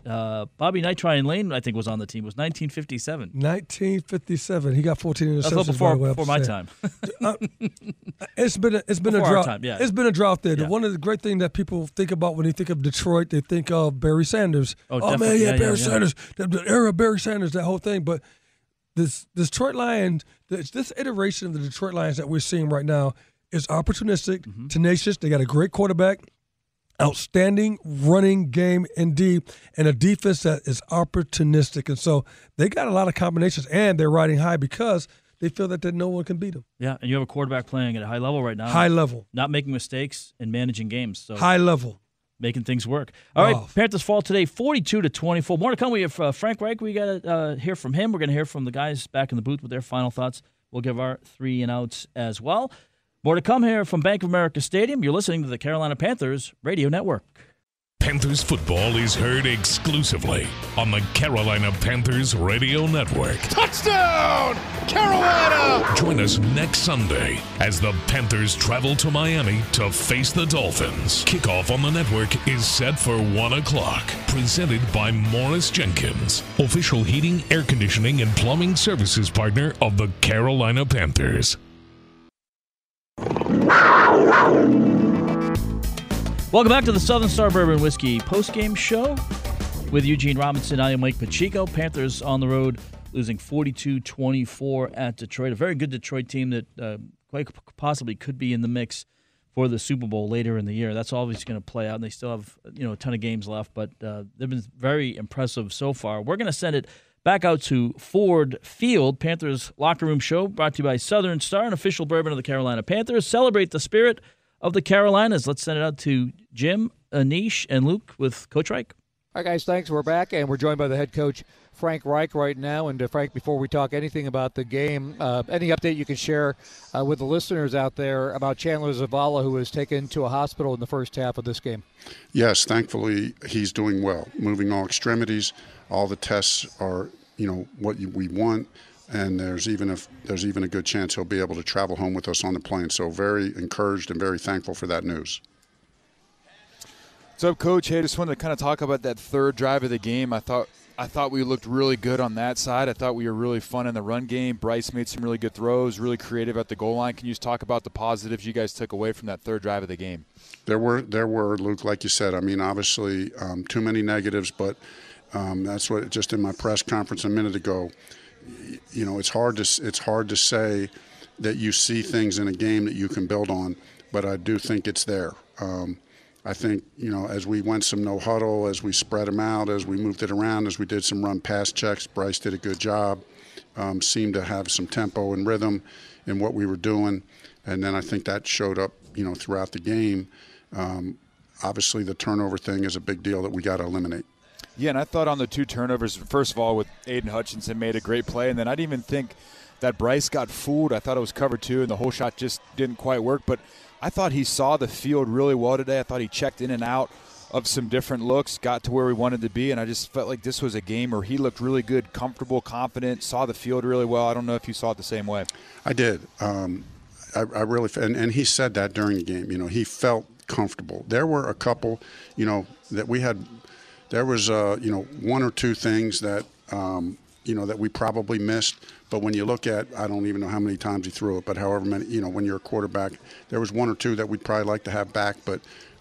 Bobby Knight, Tryon Lane, I think, was on the team. It was 1957. 1957. He got 14 interceptions. That's a little before my time. It's been a drought. Time, yeah. It's been a drought there. Yeah. One of the great things that people think about when they think of Detroit, they think of Barry Sanders. Sanders. The era of Barry Sanders, that whole thing. But this Detroit Lions, this iteration of the Detroit Lions that we're seeing right now is opportunistic, tenacious. They got a great quarterback. Outstanding running game indeed, and a defense that is opportunistic. And so they got a lot of combinations, and they're riding high because they feel that no one can beat them. Yeah, and you have a quarterback playing at a high level right now. High level. Not making mistakes and managing games. So high level. Making things work. All right, Panthers fall today 42-24. More to come. We have Frank Reich. We got to hear from him. We're going to hear from the guys back in the booth with their final thoughts. We'll give our 3 and outs as well. More to come here from Bank of America Stadium. You're listening to the Carolina Panthers Radio Network. Panthers football is heard exclusively on the Carolina Panthers Radio Network. Touchdown, Carolina! Join us next Sunday as the Panthers travel to Miami to face the Dolphins. Kickoff on the network is set for 1 o'clock. Presented by Morris Jenkins, official heating, air conditioning, and plumbing services partner of the Carolina Panthers. Welcome back to the Southern Star Bourbon Whiskey postgame show with Eugene Robinson. I am Mike Pacheco. Panthers on the road, losing 42-24 at Detroit. A very good Detroit team that quite possibly could be in the mix for the Super Bowl later in the year. That's obviously going to play out, and they still have a ton of games left, but they've been very impressive so far. We're going to send it back out to Ford Field. Panthers Locker Room Show brought to you by Southern Star, an official bourbon of the Carolina Panthers. Celebrate the spirit of the Carolinas. Let's send it out to Jim, Anish, and Luke with Coach Reich. All right, guys, thanks. We're back, and we're joined by the head coach, Frank Reich, right now. And, Frank, before we talk anything about the game, any update you can share with the listeners out there about Chandler Zavala, who was taken to a hospital in the first half of this game? Yes, thankfully he's doing well, moving all extremities. All the tests are, what we want, and there's even a good chance he'll be able to travel home with us on the plane. So very encouraged and very thankful for that news. So, Coach, hey, I just wanted to kind of talk about that third drive of the game. I thought we looked really good on that side. I thought we were really fun in the run game. Bryce made some really good throws, really creative at the goal line. Can you just talk about the positives you guys took away from that third drive of the game? There were, Luke, like you said. I mean, obviously, too many negatives, but that's what, just in my press conference a minute ago, you know, it's hard to say that you see things in a game that you can build on, but I do think it's there. I think, you know, as we went some no huddle, as we spread them out, as we moved it around, as we did some run pass checks, Bryce did a good job, seemed to have some tempo and rhythm in what we were doing. And then I think that showed up, you know, throughout the game. Obviously the turnover thing is a big deal that we got to eliminate. Yeah, and I thought on the two turnovers, first of all, with Aiden Hutchinson made a great play, and then I didn't even think that Bryce got fooled. I thought it was cover two, and the whole shot just didn't quite work. But I thought he saw the field really well today. I thought he checked in and out of some different looks, got to where we wanted to be, and I just felt like this was a game where he looked really good, comfortable, confident, saw the field really well. I don't know if you saw it the same way. I did. I really – and he said that during the game. You know, he felt comfortable. There were a couple, you know, that we had – there was, you know, one or two things that, you know, that we probably missed. But when you look at, I don't even know how many times he threw it, but however many, you know, when you're a quarterback, there was one or two that we'd probably like to have back, but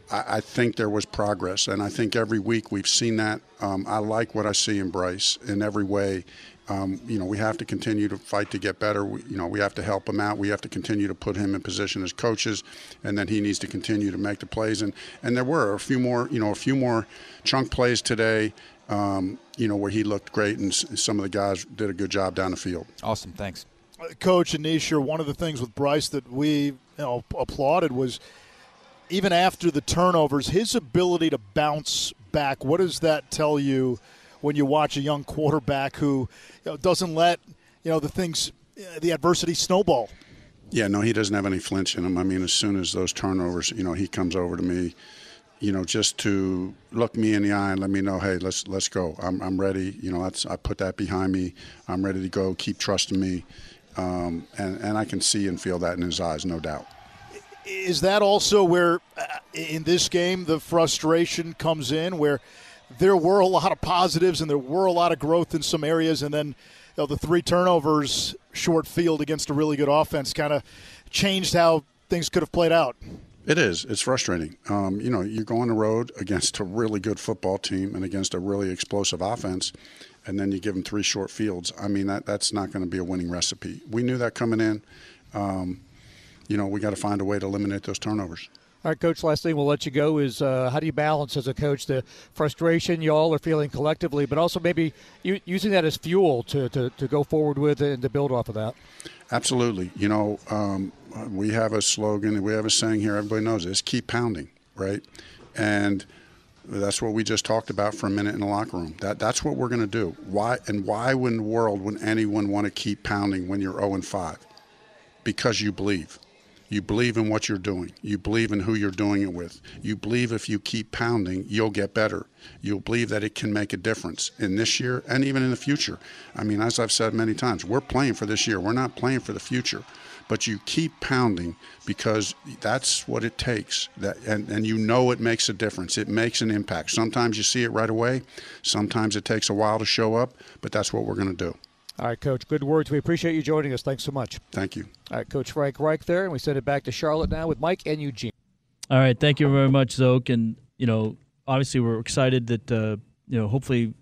I think there was progress. And I think every week we've seen that. I like what I see in Bryce in every way. You know, we have to continue to fight to get better. We, you know, we have to help him out. We have to continue to put him in position as coaches, and then he needs to continue to make the plays. And there were a few more, you know, a few more chunk plays today, you know, where he looked great, and some of the guys did a good job down the field. Awesome, thanks. Coach Anisha, one of the things with Bryce that we, you know, applauded was even after the turnovers, his ability to bounce back. What does that tell you when you watch a young quarterback who, you know, doesn't let, you know, the adversity snowball? Yeah, no, he doesn't have any flinch in him. I mean, as soon as those turnovers, you know, he comes over to me, you know, just to look me in the eye and let me know, hey, let's go. I'm ready. You know, I put that behind me. I'm ready to go. Keep trusting me. And I can see and feel that in his eyes, no doubt. Is that also where, in this game, the frustration comes in, where there were a lot of positives and there were a lot of growth in some areas, and then, you know, the three turnovers, short field against a really good offense, kind of changed how things could have played out? It is. It's frustrating. You know, you go on the road against a really good football team and against a really explosive offense, and then you give them three short fields. I mean, that's not going to be a winning recipe. We knew that coming in. You know, we got to find a way to eliminate those turnovers. All right, Coach, last thing we'll let you go is how do you balance as a coach the frustration you all are feeling collectively, but also maybe using that as fuel to go forward with and to build off of that? Absolutely. You know, we have a slogan, we have a saying here, everybody knows it, it's keep pounding, right? And that's what we just talked about for a minute in the locker room. That's what we're going to do. Why in the world would anyone want to keep pounding when you're 0-5? Because you believe. You believe in what you're doing. You believe in who you're doing it with. You believe if you keep pounding, you'll get better. You'll believe that it can make a difference in this year and even in the future. I mean, as I've said many times, we're playing for this year. We're not playing for the future. But you keep pounding because that's what it takes. And you know it makes a difference. It makes an impact. Sometimes you see it right away. Sometimes it takes a while to show up. But that's what we're going to do. All right, Coach, good words. We appreciate you joining us. Thanks so much. Thank you. All right, Coach Frank Reich there, and we send it back to Charlotte now with Mike and Eugene. All right, thank you very much, Zoke. And, you know, obviously we're excited that, you know, hopefully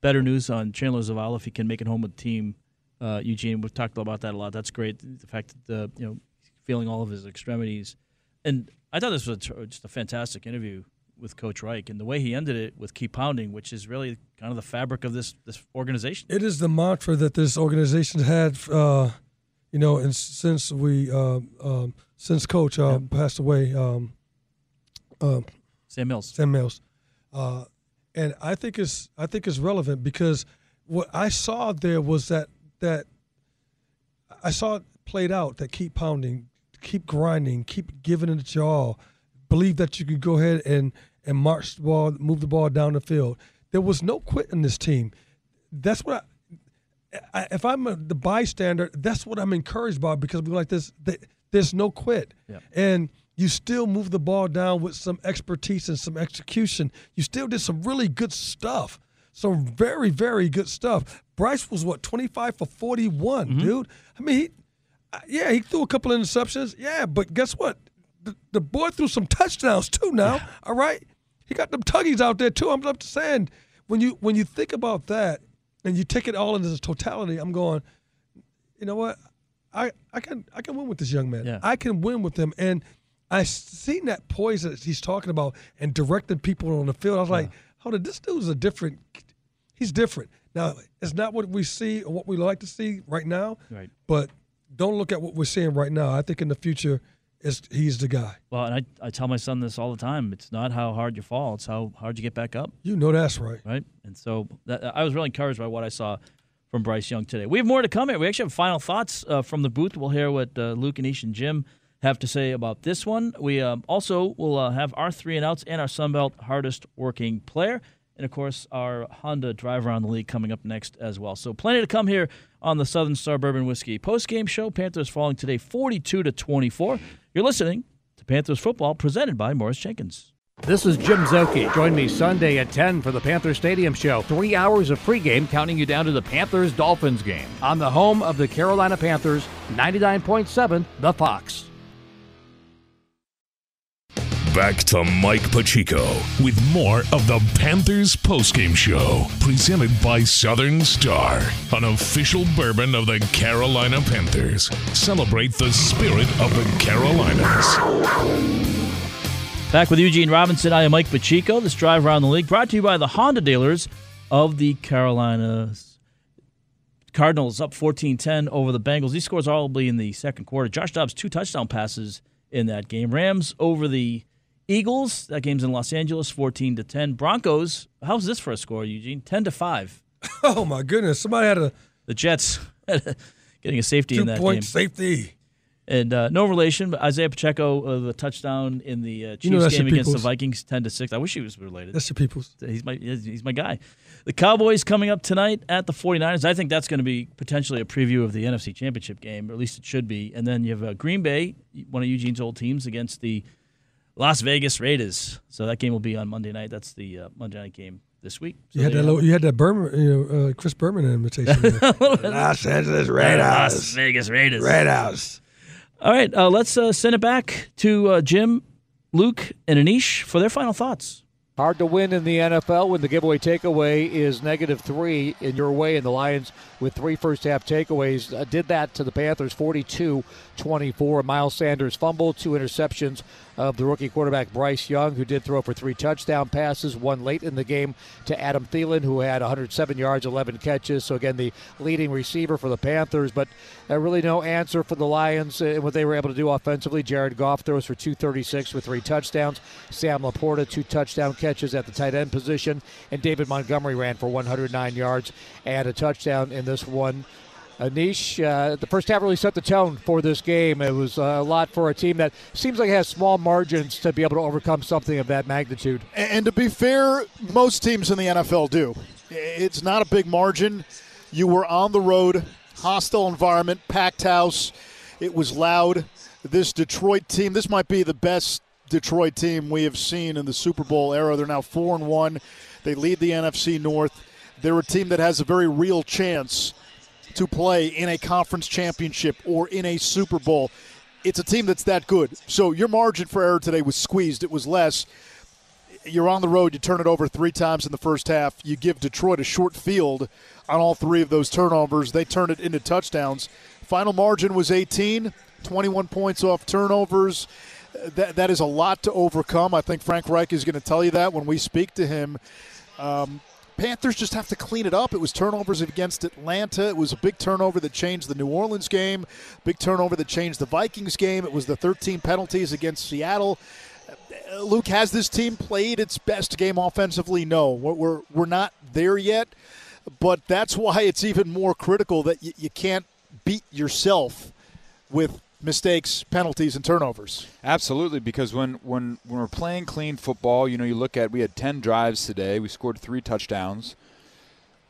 better news on Chandler Zavala if he can make it home with the team. Eugene, we've talked about that a lot. That's great, the fact that, you know, feeling all of his extremities. And I thought this was just a fantastic interview with Coach Reich, and the way he ended it with keep pounding, which is really kind of the fabric of this organization. It is the mantra that this organization had, you know, and since we since Coach passed away, Sam Mills, and I think it's relevant because what I saw there was that I saw it played out, that keep pounding, keep grinding, keep giving it to y'all. Believe that you could go ahead and march the ball, move the ball down the field. There was no quit in this team. That's what if I'm the bystander, that's what I'm encouraged by, because we like this. There's no quit. Yeah. And you still move the ball down with some expertise and some execution. You still did some really good stuff. Some very, very good stuff. Bryce was, 25 for 41, mm-hmm. dude? I mean, he threw a couple of interceptions. Yeah, but guess what? The boy threw some touchdowns too now, all right? He got them tuggies out there too. I'm just saying, when you think about that, And you take it all into the totality. I'm going, you know what? I can win with this young man. Yeah. I can win with him. And I seen that poise that he's talking about and directing people on the field. I was like, hold on, this dude's a different – he's different. Now, it's not what we see or what we like to see right now, right. But don't look at what we're seeing right now. I think in the future, he's the guy. Well, and I tell my son this all the time. It's not how hard you fall. It's how hard you get back up. You know that's right. Right? And so I was really encouraged by what I saw from Bryce Young today. We have more to come here. We actually have final thoughts from the booth. We'll hear what Luke, Anish, and Jim have to say about this one. We also will have our 3 and outs and our Sunbelt hardest working player. And, of course, our Honda Drive Around the League coming up next as well. So plenty to come here on the Southern Star Bourbon Whiskey postgame show. Panthers falling today 42-24. You're listening to Panthers Football presented by Morris Jenkins. This is Jim Zoki. Join me Sunday at 10 for the Panthers Stadium Show. 3 hours of pregame counting you down to the Panthers-Dolphins game on the home of the Carolina Panthers, 99.7 The Fox. Back to Mike Pacheco with more of the Panthers postgame show presented by Southern Star, an official bourbon of the Carolina Panthers. Celebrate the spirit of the Carolinas. Back with Eugene Robinson. I am Mike Pacheco. This drive around the league brought to you by the Honda dealers of the Carolinas. Cardinals up 14-10 over the Bengals. These scores are probably in the second quarter. Josh Dobbs, 2 touchdown passes in that game. Rams over the Eagles. That game's in Los Angeles, 14-10. Broncos, how's this for a score, Eugene? 10-5. Oh, my goodness. Somebody had a... The Jets getting a safety in that game. 2-point safety. And no relation, but Isaiah Pacheco, the touchdown in the Chiefs game against the Vikings, 10-6. I wish he was related. That's your people's. He's my guy. The Cowboys coming up tonight at the 49ers. I think that's going to be potentially a preview of the NFC Championship game, or at least it should be. And then you have Green Bay, one of Eugene's old teams, against the Las Vegas Raiders. So that game will be on Monday night. That's the Monday night game this week. So you had that Berman, Chris Berman invitation. Las Angeles Raiders. Las Vegas Raiders. Raiders. All right, let's send it back to Jim, Luke, and Anish for their final thoughts. Hard to win in the NFL when the giveaway takeaway is -3 in your way, and the Lions with 3 first-half takeaways did that to the Panthers, 42-24. Miles Sanders fumbled, 2 interceptions of the rookie quarterback Bryce Young, who did throw for 3 touchdown passes, 1 late in the game to Adam Thielen, who had 107 yards, 11 catches. So, again, the leading receiver for the Panthers, but really no answer for the Lions and what they were able to do offensively. Jared Goff throws for 236 with 3 touchdowns. Sam Laporta, 2 touchdown catches at the tight end position, and David Montgomery ran for 109 yards and a touchdown in this one. Anish, the first half really set the tone for this game. It was a lot for a team that seems like it has small margins to be able to overcome something of that magnitude. And to be fair, most teams in the NFL do. It's not a big margin. You were on the road, hostile environment, packed house. It was loud. This Detroit team, this might be the best Detroit team we have seen in the Super Bowl era. They're now 4-1. They lead the NFC North. They're a team that has a very real chance to play in a conference championship or in a Super Bowl. It's a team that's that good. So your margin for error today was squeezed. It was less. You're on the road. You turn it over 3 times in the first half. You give Detroit a short field on all 3 of those turnovers. They turn it into touchdowns. Final margin was 18, 21 points off turnovers. That is a lot to overcome. I think Frank Reich is going to tell you that when we speak to him. Panthers just have to clean it up. It was turnovers against Atlanta. It was a big turnover that changed the New Orleans game, big turnover that changed the Vikings game. It was the 13 penalties against Seattle. Luke, has this team played its best game offensively? No, we're not there yet, but that's why it's even more critical that you can't beat yourself with mistakes, penalties, and turnovers. Absolutely, because when we're playing clean football, you look at, we had 10 drives today. We scored 3 touchdowns.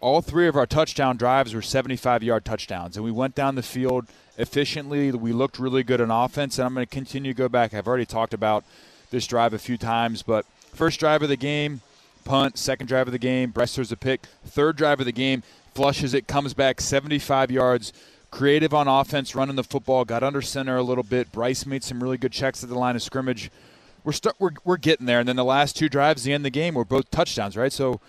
All 3 of our touchdown drives were 75-yard touchdowns, and we went down the field efficiently. We looked really good on offense, and I'm going to continue to go back. I've already talked about this drive a few times, but first drive of the game, punt. Second drive of the game, Bryce throws a pick. Third drive of the game, flushes it, comes back 75 yards. Creative on offense, running the football, got under center a little bit. Bryce made some really good checks at the line of scrimmage. We're getting there. And then the last 2 drives, the end of the game, were both touchdowns, right? So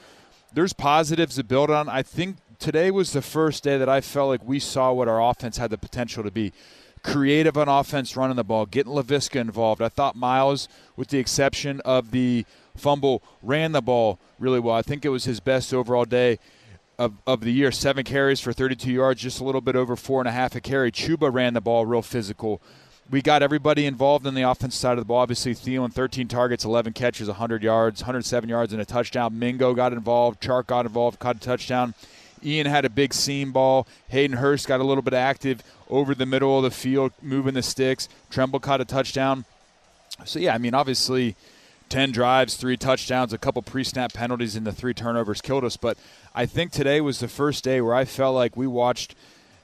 there's positives to build on. I think today was the first day that I felt like we saw what our offense had the potential to be. Creative on offense, running the ball, getting LaViska involved. I thought Miles, with the exception of the fumble, ran the ball really well. I think it was his best overall day of the year. 7 carries for 32 yards, just a little bit over 4.5 a carry. Chuba ran the ball real physical. We got everybody involved in the offense side of the ball. Obviously, Thielen, 13 targets, 11 catches, 100 yards, 107 yards and a touchdown. Mingo got involved. Shark got involved, caught a touchdown. Ian had a big seam ball. Hayden Hurst got a little bit active over the middle of the field, moving the sticks. Tremble caught a touchdown. So, yeah, I mean, obviously, 10 drives, 3 touchdowns, a couple pre-snap penalties, and the 3 turnovers killed us. But I think today was the first day where I felt like we watched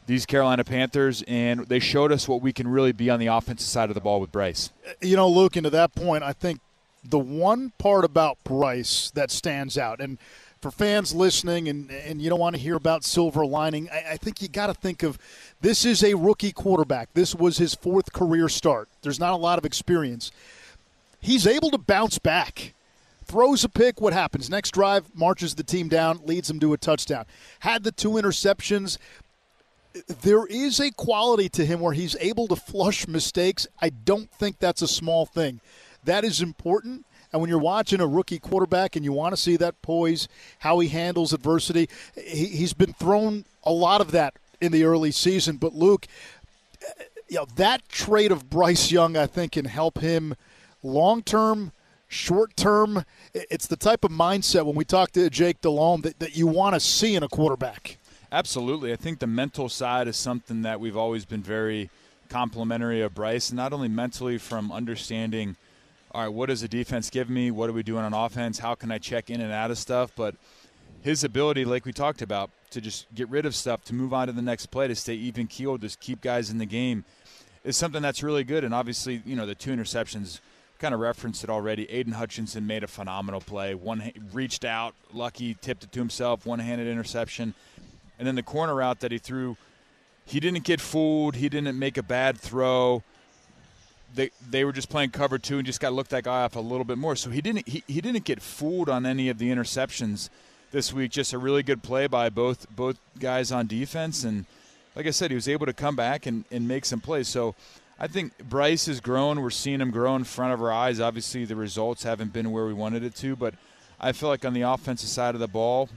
these Carolina Panthers, and they showed us what we can really be on the offensive side of the ball with Bryce. You know, Luke, and to that point, I think the one part about Bryce that stands out, and for fans listening and you don't want to hear about silver lining, I think you got to think of this is a rookie quarterback. This was his 4th career start. There's not a lot of experience. He's able to bounce back. Throws a pick, what happens? Next drive, marches the team down, leads them to a touchdown. Had the 2 interceptions. There is a quality to him where he's able to flush mistakes. I don't think that's a small thing. That is important. And when you're watching a rookie quarterback and you want to see that poise, how he handles adversity, he's been thrown a lot of that in the early season. But, Luke, you know, that trait of Bryce Young, I think, can help him long-term, short-term. It's the type of mindset when we talk to Jake Delhomme that you want to see in a quarterback. Absolutely. I think the mental side is something that we've always been very complimentary of Bryce, not only mentally from understanding, all right, what does the defense give me? What are we doing on offense? How can I check in and out of stuff? But his ability, like we talked about, to just get rid of stuff, to move on to the next play, to stay even-keeled, just keep guys in the game is something that's really good. And obviously, you know, the 2 interceptions kind of referenced it already. Aiden Hutchinson made a phenomenal play. One reached out, lucky, tipped it to himself, one-handed interception. And then the corner route that he threw, he didn't get fooled. He didn't make a bad throw. They were just playing cover 2 and just got looked that guy off a little bit more. So he didn't get fooled on any of the interceptions this week. Just a really good play by both guys on defense. And like I said, he was able to come back and make some plays. So I think Bryce has grown. We're seeing him grow in front of our eyes. Obviously, the results haven't been where we wanted it to. But I feel like on the offensive side of the ball,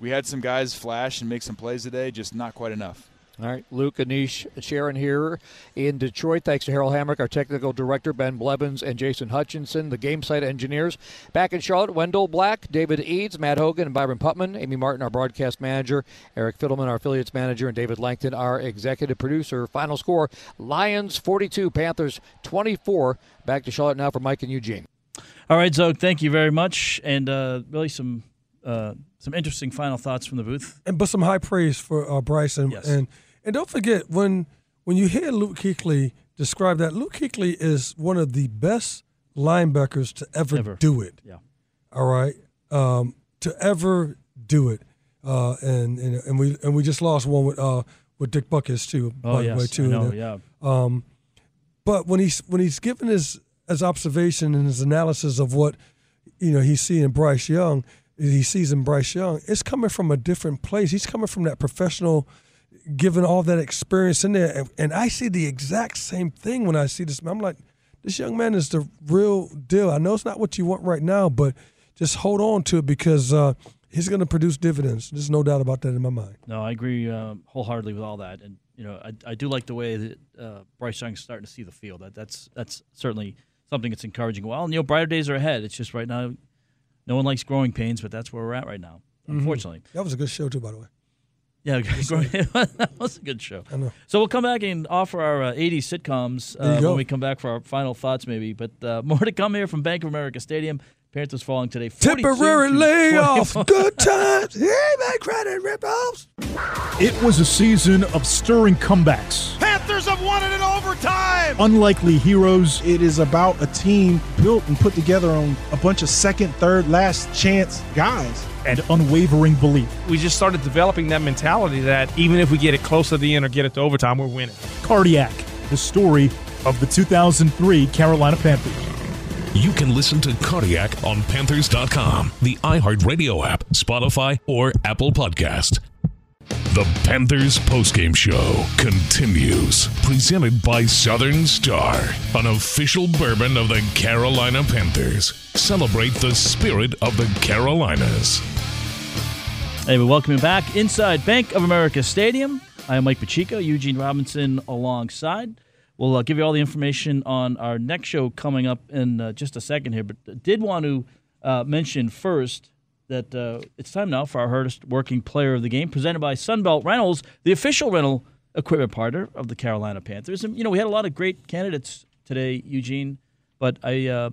we had some guys flash and make some plays today, just not quite enough. All right, Luke, Anish, Sharon here in Detroit. Thanks to Harold Hamrick, our technical director, Ben Blevins, and Jason Hutchinson, the game site engineers. Back in Charlotte, Wendell Black, David Eads, Matt Hogan, and Byron Putman, Amy Martin, our broadcast manager, Eric Fiddleman, our affiliates manager, and David Langton, our executive producer. Final score, Lions 42, Panthers 24. Back to Charlotte now for Mike and Eugene. All right, Zoe, thank you very much, and really some interesting final thoughts from the booth. But some high praise for Bryce. Yes. And don't forget, when you hear Luke Kuechly describe that, Luke Kuechly is one of the best linebackers to ever do it. Yeah. All right? To ever do it. And we just lost one with Dick Buckus, too. By the way, too. I know, yeah. But when he's given his observation and his analysis of what, you know, he's seeing Bryce Young, he sees in Bryce Young, it's coming from a different place. He's coming from that professional, given all that experience in there. And I see the exact same thing when I see this. I'm like, this young man is the real deal. I know it's not what you want right now, but just hold on to it because he's going to produce dividends. There's no doubt about that in my mind. No, I agree wholeheartedly with all that. And, you know, I do like the way that Bryce Young is starting to see the field. That's certainly something that's encouraging. Well, you know, brighter days are ahead. It's just right now, no one likes growing pains, but that's where we're at right now, unfortunately. Mm-hmm. That was a good show, too, by the way. Yeah, that was a good show. I know. So we'll come back and offer our 80s sitcoms when we come back for our final thoughts, maybe. But more to come here from Bank of America Stadium. Panthers falling today. Temporary layoffs. Good times. Hey, my credit ripoffs. It was a season of stirring comebacks. Panthers have won it in overtime. Unlikely heroes. It is about a team built and put together on a bunch of second, third, last chance guys. And unwavering belief. We just started developing that mentality that even if we get it close to the end or get it to overtime, we're winning. Cardiac, the story of the 2003 Carolina Panthers. You can listen to Cardiac on Panthers.com, the iHeartRadio app, Spotify, or Apple Podcast. The Panthers postgame show continues, presented by Southern Star, an official bourbon of the Carolina Panthers. Celebrate the spirit of the Carolinas. Hey, we welcome you back inside Bank of America Stadium. I am Mike Pacheco, Eugene Robinson alongside. We'll give you all the information on our next show coming up in just a second here, but did want to mention first that it's time now for our hardest working player of the game, presented by Sunbelt Rentals, the official rental equipment partner of the Carolina Panthers. And, you know, we had a lot of great candidates today, Eugene, but I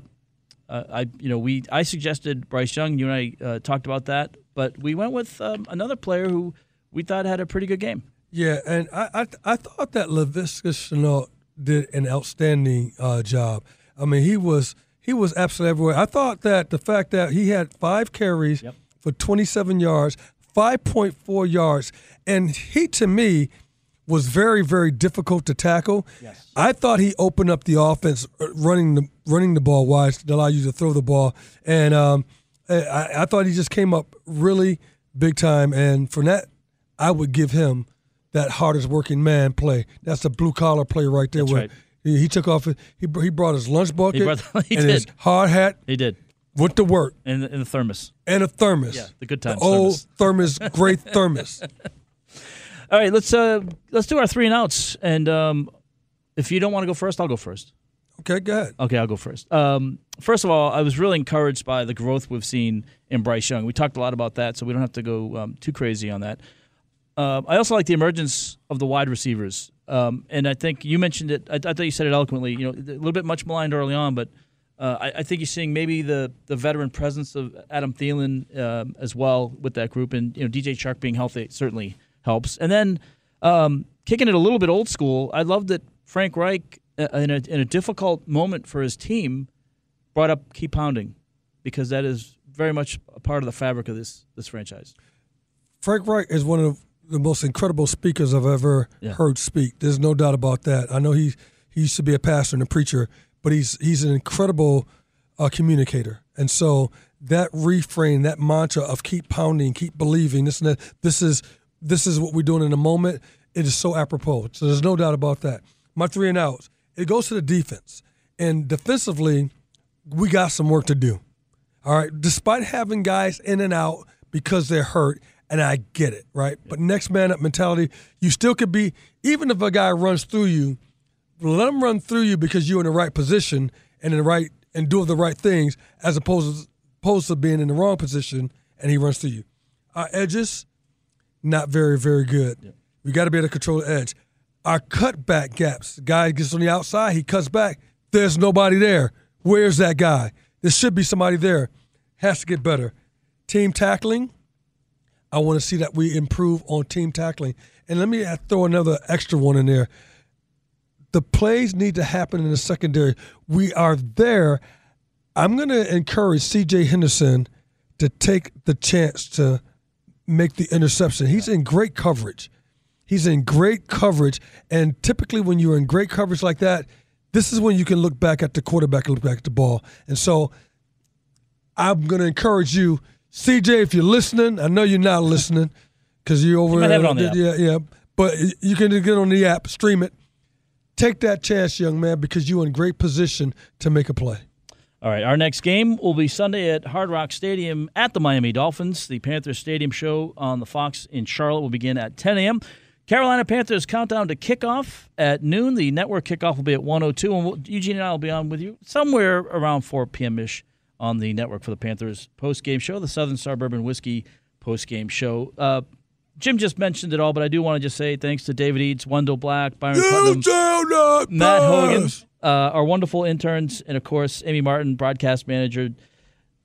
suggested Bryce Young. You and I talked about that, but we went with another player who we thought had a pretty good game. Yeah, and I thought that LaViska Shenault did an outstanding job. I mean, he was absolutely everywhere. I thought that the fact that he had 5 carries for 27 yards, 5.4 yards, and he, to me, was very, very difficult to tackle. Yes. I thought he opened up the offense running the ball wide to allow you to throw the ball. And I thought he just came up really big time. And for that, I would give him that hardest working man play. That's a blue-collar play right there. That's right. He took off. He brought his lunch bucket and his hard hat. He did. Went to work. And the thermos. And a thermos. Yeah, the good times. The old thermos, great thermos. All right, let's do our 3 and outs. And if you don't want to go first, I'll go first. Okay, go ahead. Okay, I'll go first. First of all, I was really encouraged by the growth we've seen in Bryce Young. We talked a lot about that, so we don't have to go too crazy on that. I also like the emergence of the wide receivers. And I think you mentioned it. I thought you said it eloquently. You know, a little bit much maligned early on, but I think you're seeing maybe the veteran presence of Adam Thielen as well with that group, and you know, DJ Shark being healthy certainly helps. And then kicking it a little bit old school, I love that Frank Reich, in a difficult moment for his team, brought up keep pounding, because that is very much a part of the fabric of this franchise. Frank Reich is one of the most incredible speakers I've ever heard speak. There's no doubt about that. I know he used to be a pastor and a preacher, but he's an incredible communicator. And so that refrain, that mantra of keep pounding, keep believing, this and that, this is what we're doing in the moment. It is so apropos. So there's no doubt about that. My 3 and outs. It goes to the defense. And defensively, we got some work to do. All right. Despite having guys in and out because they're hurt, and I get it, right? But next man up mentality, you still could be, even if a guy runs through you, let him run through you because you're in the right position and in the right and doing the right things, as opposed to being in the wrong position and he runs through you. Our edges, not very, very good. Yeah. We got to be able to control the edge. Our cutback gaps, the guy gets on the outside, he cuts back, there's nobody there. Where's that guy? There should be somebody there. Has to get better. Team tackling. I want to see that we improve on team tackling. And let me throw another extra one in there. The plays need to happen in the secondary. We are there. I'm going to encourage C.J. Henderson to take the chance to make the interception. He's in great coverage. And typically when you're in great coverage like that, this is when you can look back at the quarterback and look back at the ball. And so I'm going to encourage you, CJ, if you're listening, I know you're not listening because you're over there. You might have it on the app. Yeah. But you can get on the app, stream it. Take that chance, young man, because you're in great position to make a play. All right. Our next game will be Sunday at Hard Rock Stadium at the Miami Dolphins. The Panthers Stadium show on the Fox in Charlotte will begin at 10 a.m. Carolina Panthers countdown to kickoff at noon. The network kickoff will be at 1:02, and Eugene and I will be on with you somewhere around 4 p.m.-ish. On the network for the Panthers post-game show, the Southern Star Bourbon Whiskey post-game show. Jim just mentioned it all, but I do want to just say thanks to David Eads, Wendell Black, Byron Putnam, Matt Hogan, our wonderful interns, and, of course, Amy Martin, broadcast manager,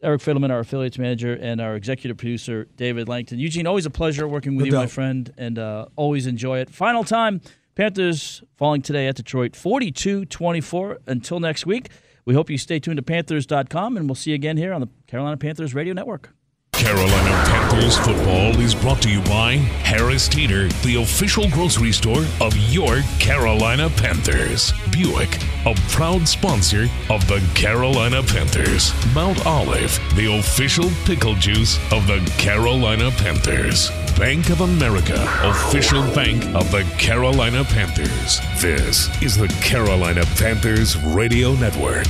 Eric Fiddleman, our affiliates manager, and our executive producer, David Langton. Eugene, always a pleasure working with you, my friend, and always enjoy it. Final time, Panthers falling today at Detroit, 42-24. Until next week. We hope you stay tuned to Panthers.com, and we'll see you again here on the Carolina Panthers Radio Network. Carolina Panthers football is brought to you by Harris Teeter, the official grocery store of your Carolina Panthers. Buick, a proud sponsor of the Carolina Panthers. Mount Olive, the official pickle juice of the Carolina Panthers. Bank of America, official bank of the Carolina Panthers. This is the Carolina Panthers Radio Network.